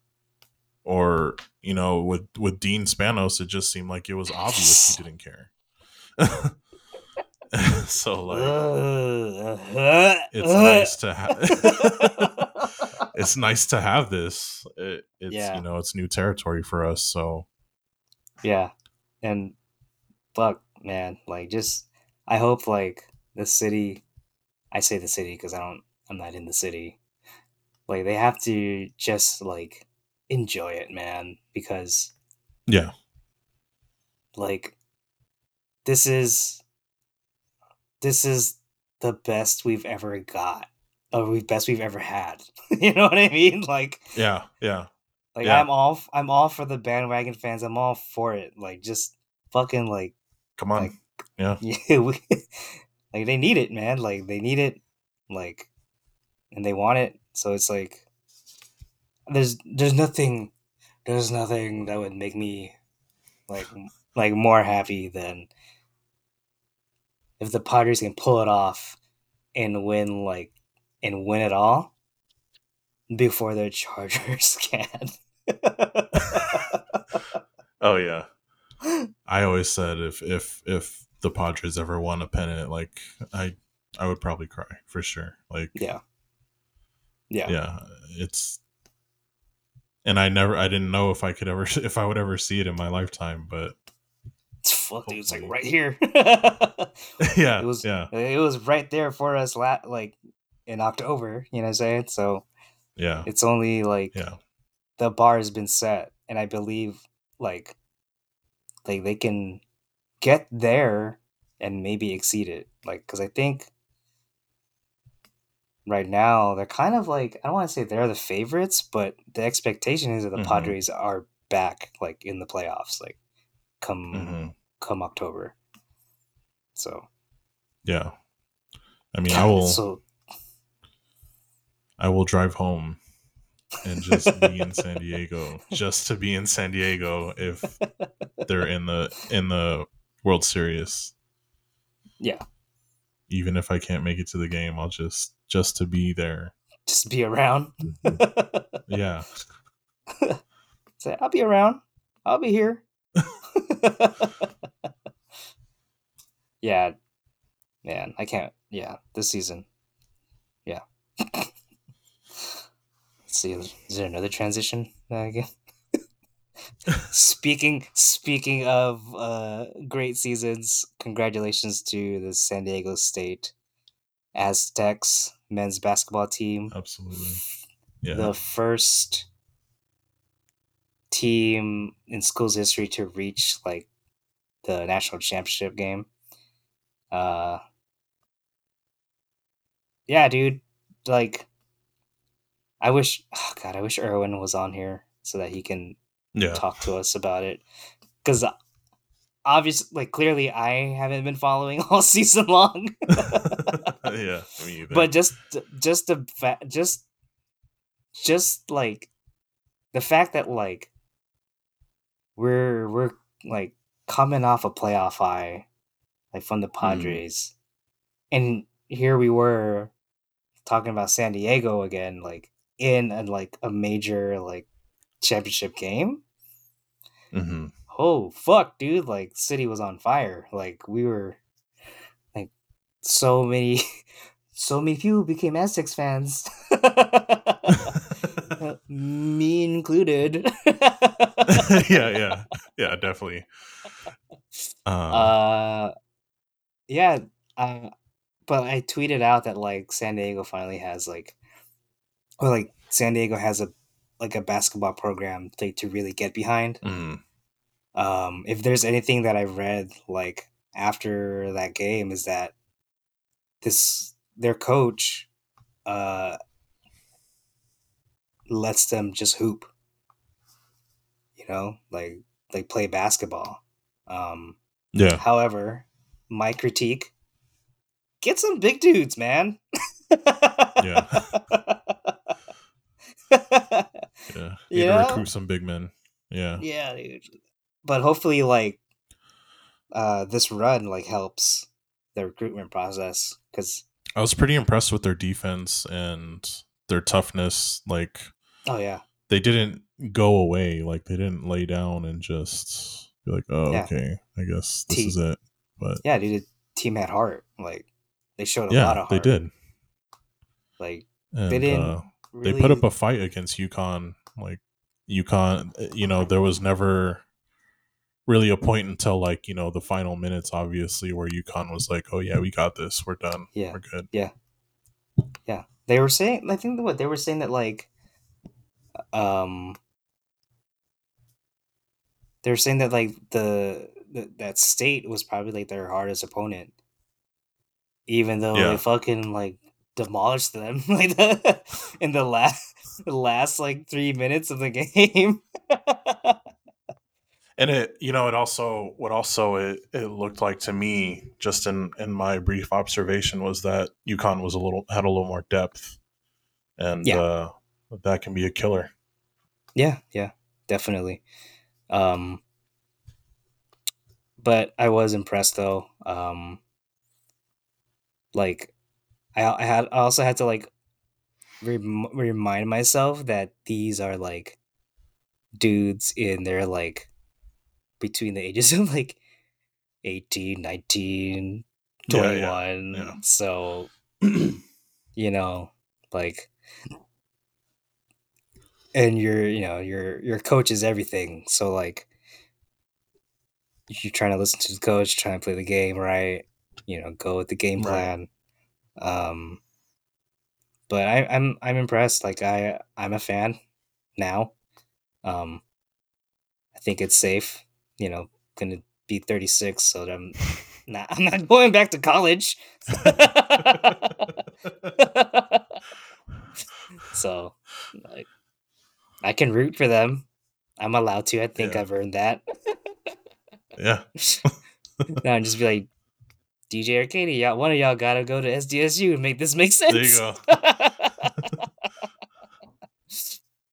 Or, with Dean Spanos, it just seemed like it was obvious he didn't care. So, like, it's nice to have this. It's new territory for us, so yeah. And fuck, man, like, just, I hope, like, the city, I say the city because I'm not in the city. Like, they have to just, like, enjoy it, man, because like, this is the best we've ever got, or the best we've ever had. You know what I mean? Like, yeah. Like, I'm all for the bandwagon fans. I'm all for it. Like, just fucking, like, come on. Like, like, they need it, man. Like, they need it, like, and they want it. So it's like, there's nothing that would make me like more happy than if the Padres can pull it off and win it all before the Chargers can. Oh yeah, I always said if the Padres ever won a pennant, like, I would probably cry for sure. Like, yeah, it's And I didn't know if I would ever see it in my lifetime, but fuck, dude, it's like right here. Yeah, it was right there for us, like in October. You know what I'm saying? So yeah, it's only like the bar has been set, and I believe like they can get there and maybe exceed it. Like, because I think right now they're kind of like, I don't want to say they're the favorites, but the expectation is that the Padres are back, like in the playoffs, like come October. So yeah, I mean, I will drive home and just be in San Diego just to be in San Diego if they're in the World Series. Yeah, even if I can't make it to the game, I'll just to be there, just be around. Yeah, so I'll be around. I'll be here. Yeah, man, I can't. Yeah, this season. Yeah. Let's see, is there another transition again? Speaking of great seasons, congratulations to the San Diego State Aztecs men's basketball team. Absolutely. Yeah. The first team in school's history to reach like the national championship game. Yeah, dude, like I wish Erwin was on here so that he can talk to us about it, because obviously, like, clearly I haven't been following all season long. Yeah, me either. But just like the fact that like we're like coming off a playoff high, like from the Padres, and here we were talking about San Diego again, like in a, like a major like championship game. Oh fuck, dude! Like city was on fire. Like we were, like so many people became Aztecs fans. Me included. yeah, definitely. But I tweeted out that like San Diego finally has a basketball program to really get behind. If there's anything that I've read like after that game, is that their coach lets them just hoop, you know, like play basketball. However, my critique: get some big dudes, man. Recruit some big men. Yeah, dude. But hopefully, like, this run like helps the recruitment process, because I was pretty impressed with their defense and their toughness. Like, oh yeah, they didn't go away. Like, they didn't lay down and just. Like, oh yeah, okay, I guess this is it. But yeah, dude, the team had heart. Like, they showed a lot of heart. They did. Like, and they didn't. Really... They put up a fight against UConn. Like, UConn, you know, there was never really a point until like, you know, the final minutes, obviously, where UConn was like, oh yeah, we got this. We're done. Yeah, we're good. Yeah. They were saying, I think what they were saying that like, they're saying that like that State was probably like their hardest opponent, even though they fucking like demolished them like in the last like 3 minutes of the game. And it, you know, it also looked like to me, just in my brief observation, was that UConn was had a little more depth, and that can be a killer. Yeah, definitely. But I was impressed though. Like I also had to like remind myself that these are like dudes in their like between the ages of like 18, 19, 21. Yeah. So, you know, like, and your coach is everything. So like, you're trying to listen to the coach, trying to play the game right, go with the game plan. Right. But I'm impressed. Like I'm a fan now. I think it's safe. Going to be 36, so that I'm not going back to college. So, like, I can root for them. I'm allowed to. I think I've earned that. Yeah. Now I'd just be like, DJ or Katie, one of y'all got to go to SDSU and make this make sense. There you go.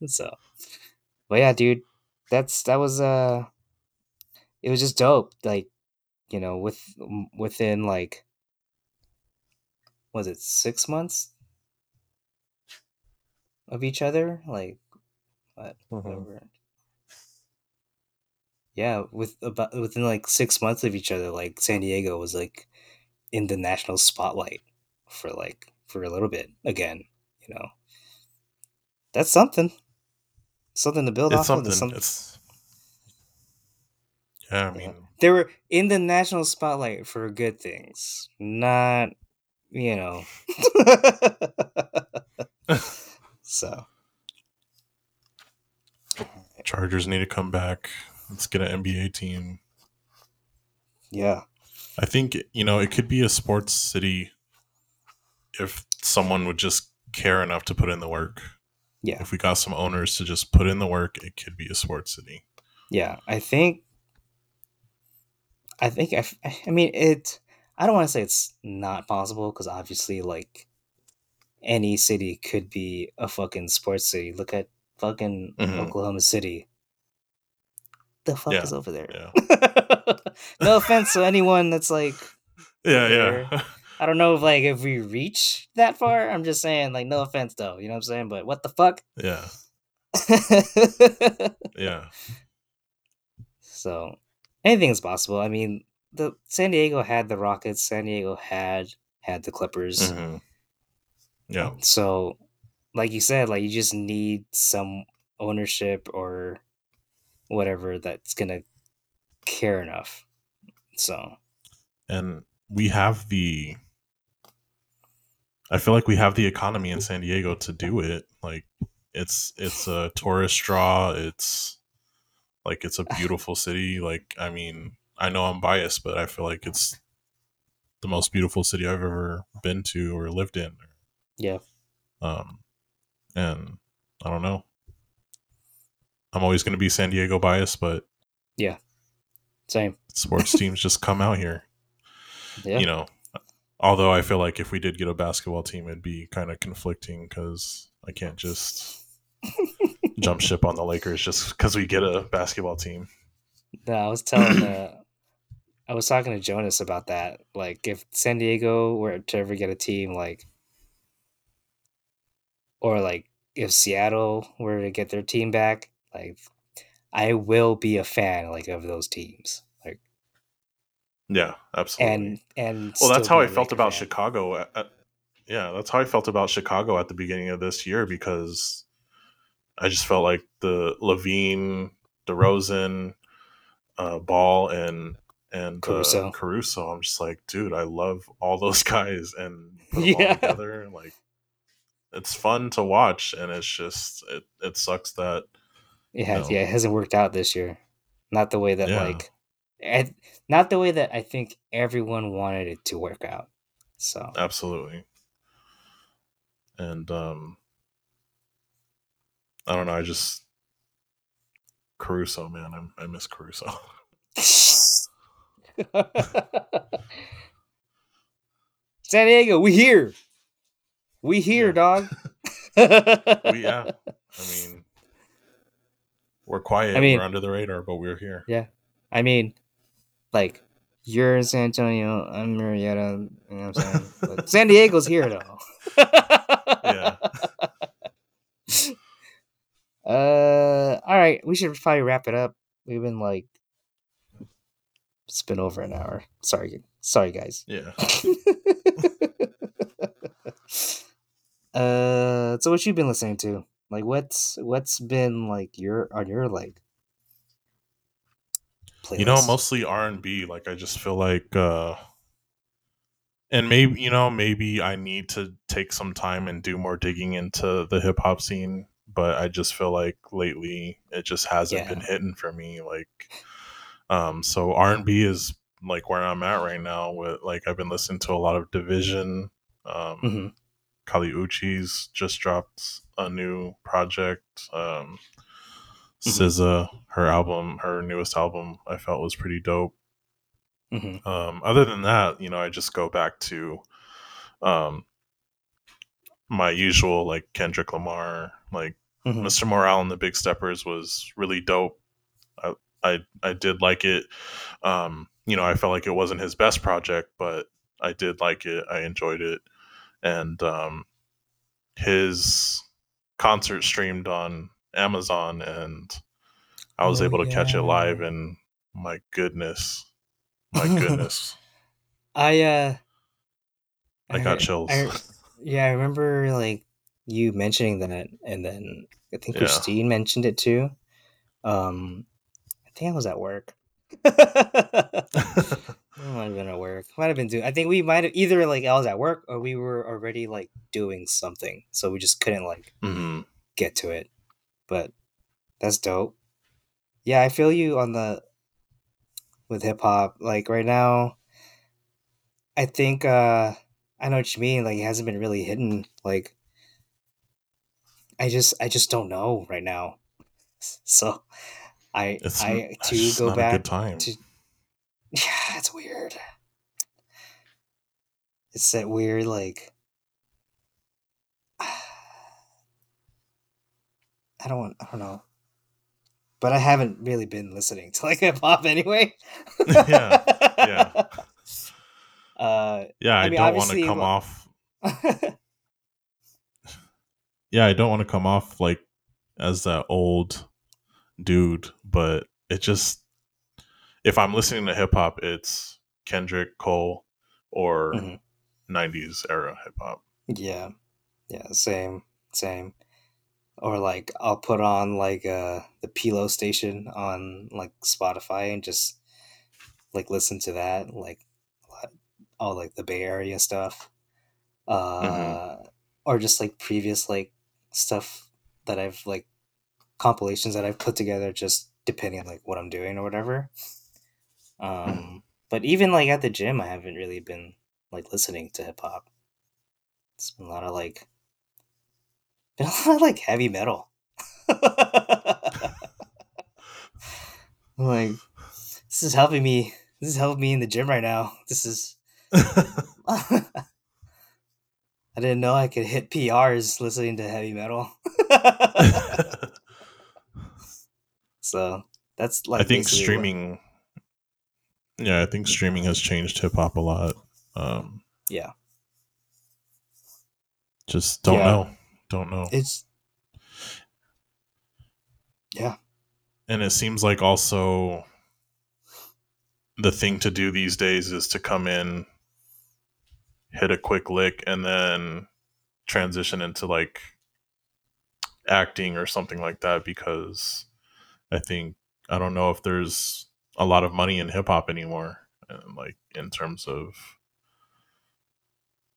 So, but yeah, dude, it was just dope. Like, within like, was it 6 months of each other? Like, what? Mm-hmm. Whatever. Yeah, within like 6 months of each other, like San Diego was like in the national spotlight for a little bit again. That's something. Something to build off of. Yeah, they were in the national spotlight for good things, not So, Chargers need to come back. Let's get an NBA team. Yeah. I think, it could be a sports city if someone would just care enough to put in the work. Yeah. If we got some owners to just put in the work, it could be a sports city. Yeah. I don't want to say it's not possible because obviously, like, any city could be a fucking sports city. Look at fucking Oklahoma City. The fuck is over there? Yeah. No offense to anyone that's like, yeah. I don't know if we reach that far. I'm just saying, like, no offense though, you know what I'm saying? But what the fuck? Yeah. Yeah. So anything is possible. I mean, the San Diego had the Rockets. San Diego had the Clippers. Mm-hmm. Yeah. So, like you said, like you just need some ownership or whatever that's gonna care enough. So, and I feel like we have the economy in San Diego to do it. Like it's a tourist draw. It's like, it's a beautiful city. Like, I mean, I know I'm biased, but I feel like it's the most beautiful city I've ever been to or lived in. Yeah. And I don't know, I'm always going to be San Diego biased, but yeah, same. Sports teams just come out here. Yeah. Although I feel like if we did get a basketball team, it'd be kind of conflicting because I can't just jump ship on the Lakers just because we get a basketball team. No, I was talking to Jonas about that. Like, if San Diego were to ever get a team, or if Seattle were to get their team back, like, I will be a fan of those teams. Like, yeah, absolutely. And well, that's how I felt about Chicago. That's how I felt about Chicago at the beginning of this year because I just felt like the Levine, DeRozan, Ball, and Caruso. I'm just like, dude, I love all those guys and put them all together. And it's fun to watch, and it's just it sucks that. It hasn't worked out this year. Not the way that not the way that I think everyone wanted it to work out. So absolutely. And I don't know. I just Caruso, man. I miss Caruso. San Diego, we here, dog. I mean. We're quiet. We're under the radar, but we're here. Yeah. I mean, you're in San Antonio, I'm Marietta, you know what I'm saying? But San Diego's here, though. Yeah. All right. We should probably wrap it up. We've been it's been over an hour. Sorry, guys. Yeah. So what you been listening to? Like what's been like your on your like playlist? You know, mostly R&B. Like I just feel like and maybe, you know, maybe I need to take some time and do more digging into the hip hop scene, but I just feel like lately it just hasn't been hitting for me. Like so R&B is like where I'm at right now with like I've been listening to a lot of Division. Kali Uchis just dropped a new project. SZA, her newest album, I felt was pretty dope. Other than that, you know, I just go back to my usual like Kendrick Lamar, like Mr. Morale and the Big Steppers was really dope. I did like it. You know, I felt like it wasn't his best project, but I did like it. I enjoyed it. And his concert streamed on Amazon, and I was able to catch it live. And my goodness, I got chills. I remember like you mentioning that, and then I think Christine mentioned it too. I think I was at work. I might have been at work. I think we might have either like I was at work or we were already like doing something, so we just couldn't like get to it. But that's dope. Yeah, I feel you on the with hip hop. Like right now, I think I know what you mean. Like it hasn't been really hidden. Like I just don't know right now. So go back to. Yeah, it's weird. It's that weird, like... I don't know. But I haven't really been listening to, like, hip-hop anyway. I don't want to come off... I don't want to come off, like, as that old dude, but it just... If I'm listening to hip hop, it's Kendrick, Cole, or 90s era hip hop. Yeah. Yeah. Same. Or like I'll put on like the Pilo station on like Spotify and just like listen to that. Like all like the Bay Area stuff. Or just like previous like stuff that I've like compilations that I've put together just depending on like what I'm doing or whatever. But even like at the gym, I haven't really been like listening to hip hop. It's been a lot of heavy metal. Like this is helping me in the gym right now. This is I didn't know I could hit PRs listening to heavy metal. So that's like I think streaming has changed hip hop a lot. Just don't know. It's and it seems like also the thing to do these days is to come in, hit a quick lick, and then transition into like acting or something like that, because I think I don't know if there's a lot of money in hip hop anymore, and like in terms of,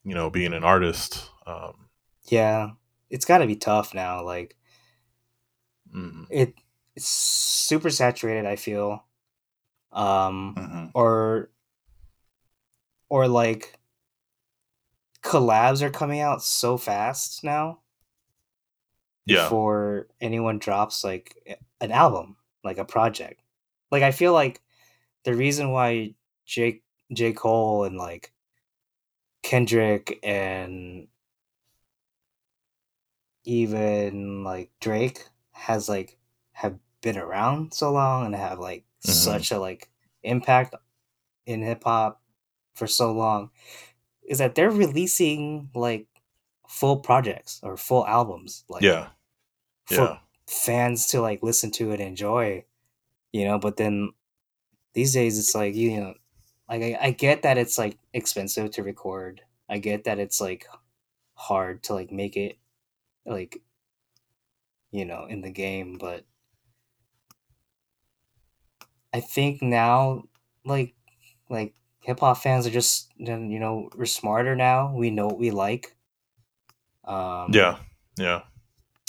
you know, being an artist. It's got to be tough now. Like it's super saturated, I feel. Or like collabs are coming out so fast now. Yeah. Before anyone drops like an album, like a project. Like, I feel like the reason why J. Cole and, like, Kendrick and even, like, Drake has, like, have been around so long and have, like, such a, like, impact in hip-hop for so long is that they're releasing, like, full projects or full albums. Like, for fans to, like, listen to and enjoy. You know, but then these days it's like, you know, like I get that it's like expensive to record. I get that it's like hard to like make it like you know, in the game. But I think now, like hip-hop fans are just, you know, we're smarter now. We know what we like. Yeah.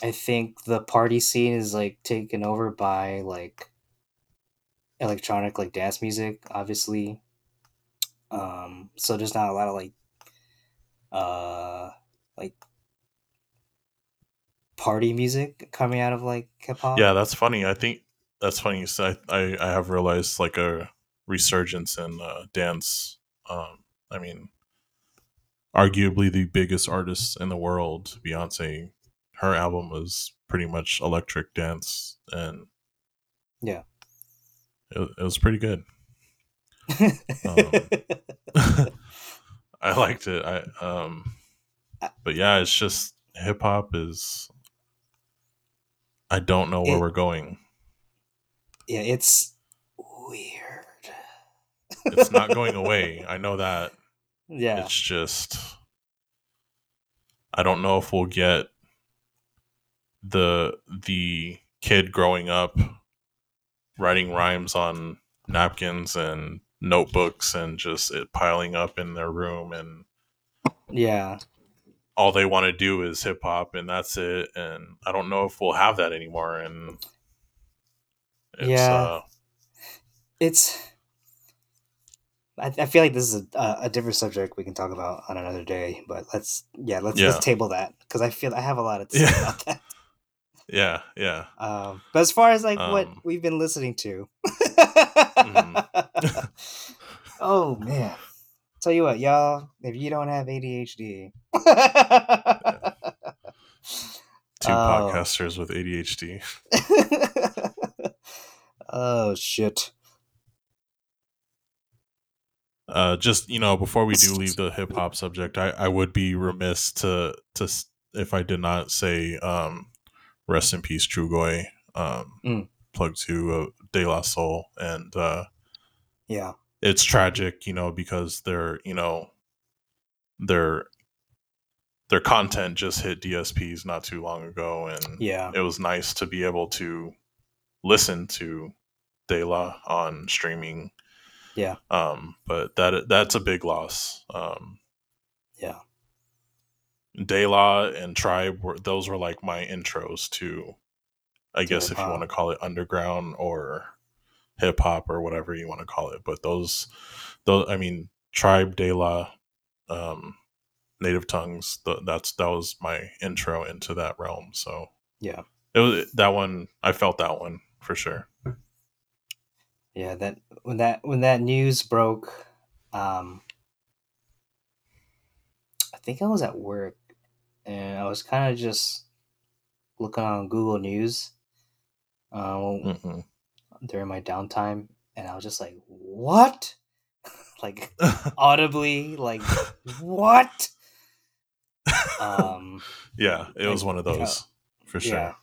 I think the party scene is, like, taken over by, like, electronic, like, dance music, obviously. So there's not a lot of, like, party music coming out of, like, hip-hop. Yeah, that's funny. I think that's funny. So I have realized, like, a resurgence in dance. I mean, arguably the biggest artist in the world, Beyonce, her album was pretty much electric dance, and yeah, it was pretty good. I liked it. But yeah, it's just hip hop is, I don't know where we're going. Yeah, it's weird. It's not going away. I know that. Yeah. It's just, I don't know if we'll get the kid growing up writing rhymes on napkins and notebooks and just it piling up in their room, and yeah, all they want to do is hip hop and that's it. And I don't know if we'll have that anymore. And it's, yeah, I feel like this is a different subject we can talk about on another day, but let's table that, because I feel I have a lot of to say about that. Yeah, yeah. But as far as like what we've been listening to, oh man! Tell you what, y'all, if you don't have ADHD, yeah. Two podcasters with ADHD. Oh shit! Just, you know, before we do leave the hip hop subject, I would be remiss to if I did not say, rest in peace, Trugoy. Plug to De La Soul, and yeah, it's tragic, you know, because their, you know, their content just hit DSPs not too long ago, and yeah, it was nice to be able to listen to De La on streaming. Yeah, but that's a big loss. Yeah, De La and Tribe those were like my intros to, I guess, hip-hop, if you want to call it underground or hip hop or whatever you want to call it. But those I mean, Tribe, De La, Native Tongues. That was my intro into that realm. So yeah, it was that one. I felt that one for sure. Yeah, that when that news broke, I think I was at work and I was kind of just looking on Google News during my downtime, and I was just like, "What?" Like audibly, like what? Yeah, it was one of those, for sure. Yeah.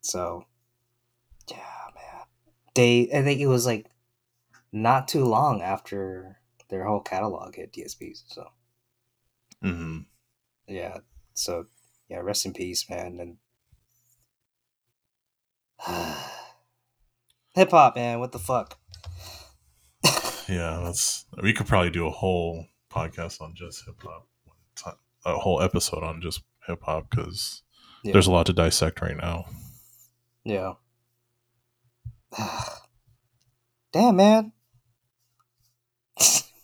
So, yeah, man. I think it was like not too long after their whole catalog hit DSPs. So. Mm-hmm. Yeah. So. Yeah, rest in peace, man. And hip hop, man, what the fuck? Yeah, we could probably do a whole podcast on just hip hop, a whole episode on just hip hop, because there's a lot to dissect right now. Yeah. Damn, man.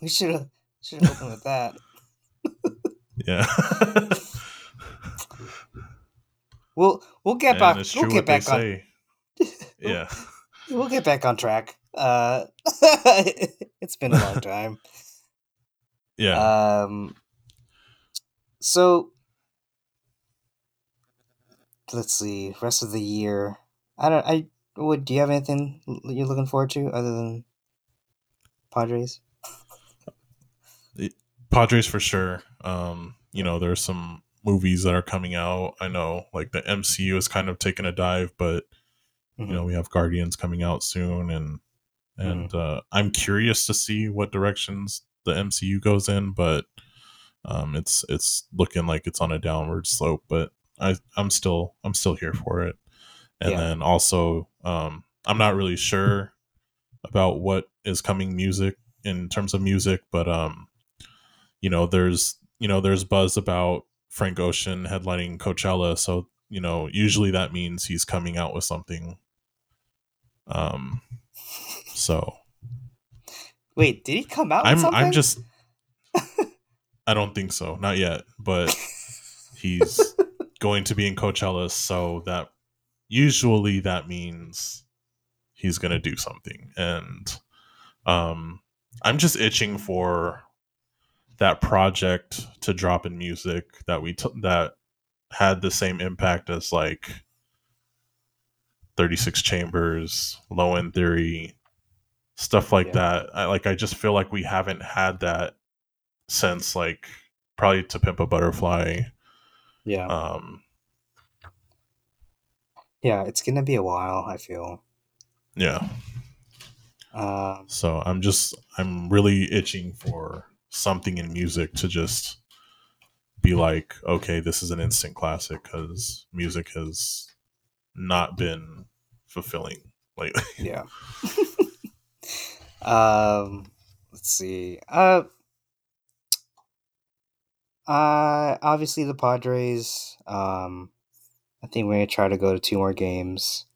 We should have opened with that. Yeah. We'll get back. We'll get back on. Yeah, we'll get back on track. It's been a long time. Yeah. So let's see. Rest of the year. Do you have anything you're looking forward to other than Padres? Padres for sure. You know, there's some movies that are coming out. I know, like, the MCU is kind of taking a dive, but you know, we have Guardians coming out soon, and I'm curious to see what directions the MCU goes in, but it's looking like it's on a downward slope. But I'm still here for it. And then also, I'm not really sure about what is coming music in terms of music, but there's buzz about Frank Ocean headlining Coachella, so usually that means he's coming out with something. So wait, did he come out with something? I'm just I don't think so, not yet, but he's going to be in Coachella, so that usually that means he's gonna do something. And I'm just itching for that project to drop in music that that had the same impact as like 36 Chambers, Low End Theory, stuff like that. I just feel like we haven't had that since like probably To Pimp a Butterfly. It's gonna be a while, I feel. So I'm really itching for something in music to just be like, okay, this is an instant classic, because music has not been fulfilling lately. Let's see. Obviously the Padres. I think we're gonna try to go to 2 more games.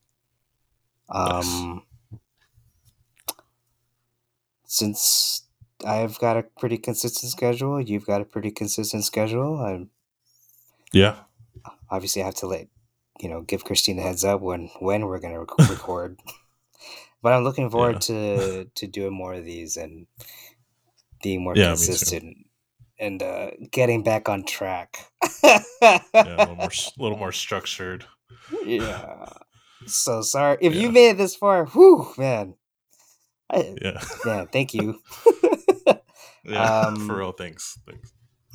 Since I've got a pretty consistent schedule, you've got a pretty consistent schedule. Obviously I have to give Christine a heads up when we're gonna record. But I'm looking forward to doing more of these and being more consistent and getting back on track. A little more structured. So sorry if you made it this far. Whew, man. Thank you. For real, thanks.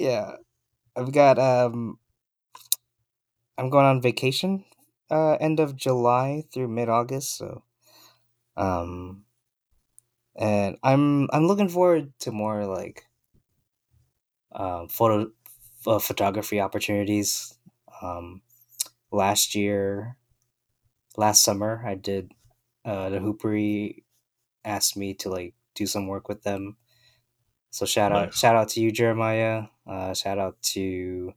I've got I'm going on vacation end of July through mid-August, so and I'm looking forward to more like photography opportunities. Last summer I did the Hoopery asked me to like do some work with them. So shout out to you, Jeremiah. Shout out to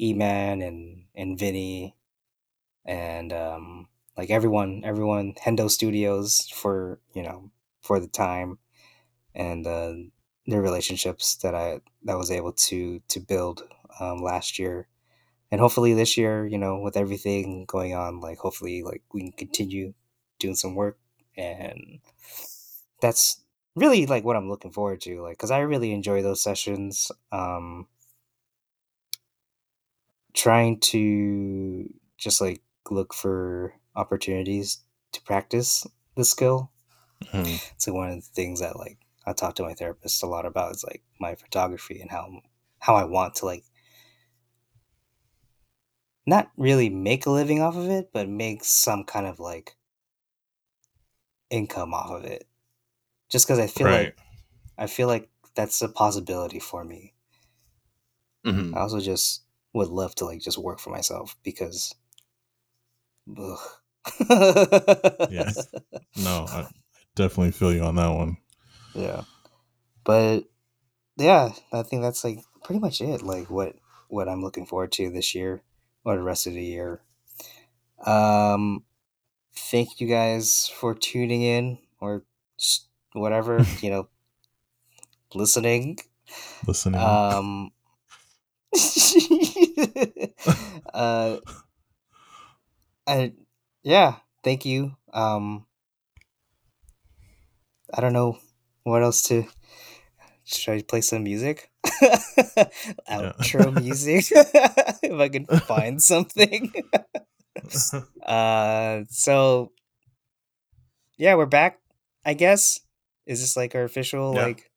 E-Man and Vinny and everyone, Hendo Studios for the time and their relationships that I was able to build last year. And hopefully this year, with everything going on, like hopefully like we can continue doing some work, and that's really like what I'm looking forward to, like, because I really enjoy those sessions. Trying to just like look for opportunities to practice the skill. It's like one of the things that like I talk to my therapist a lot about is like my photography and how I want to like not really make a living off of it, but make some kind of like income off of it. Just because I feel like that's a possibility for me. I also just would love to like just work for myself because. Yeah. No, I definitely feel you on that one. Yeah, but yeah, I think that's like pretty much it. Like what I'm looking forward to this year or the rest of the year. Thank you guys for tuning in or just whatever, listening. Thank you. I don't know what else to. Should I play some music? Outro music. If I can find something. So yeah, we're back, I guess. Is this like our official like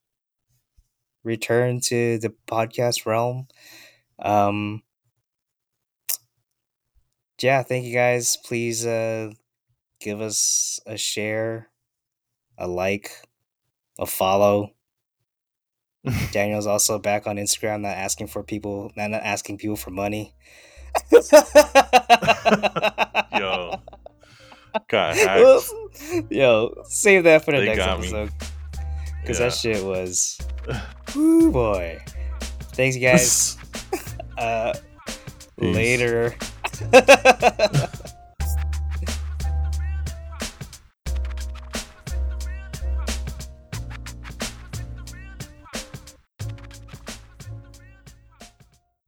return to the podcast realm? Thank you guys. Please give us a share, a like, a follow. Daniel's also back on Instagram, not asking people for money. Yo. God. Yo, save that for the next episode. Because that shit was... Woo boy. Thanks, guys. Later.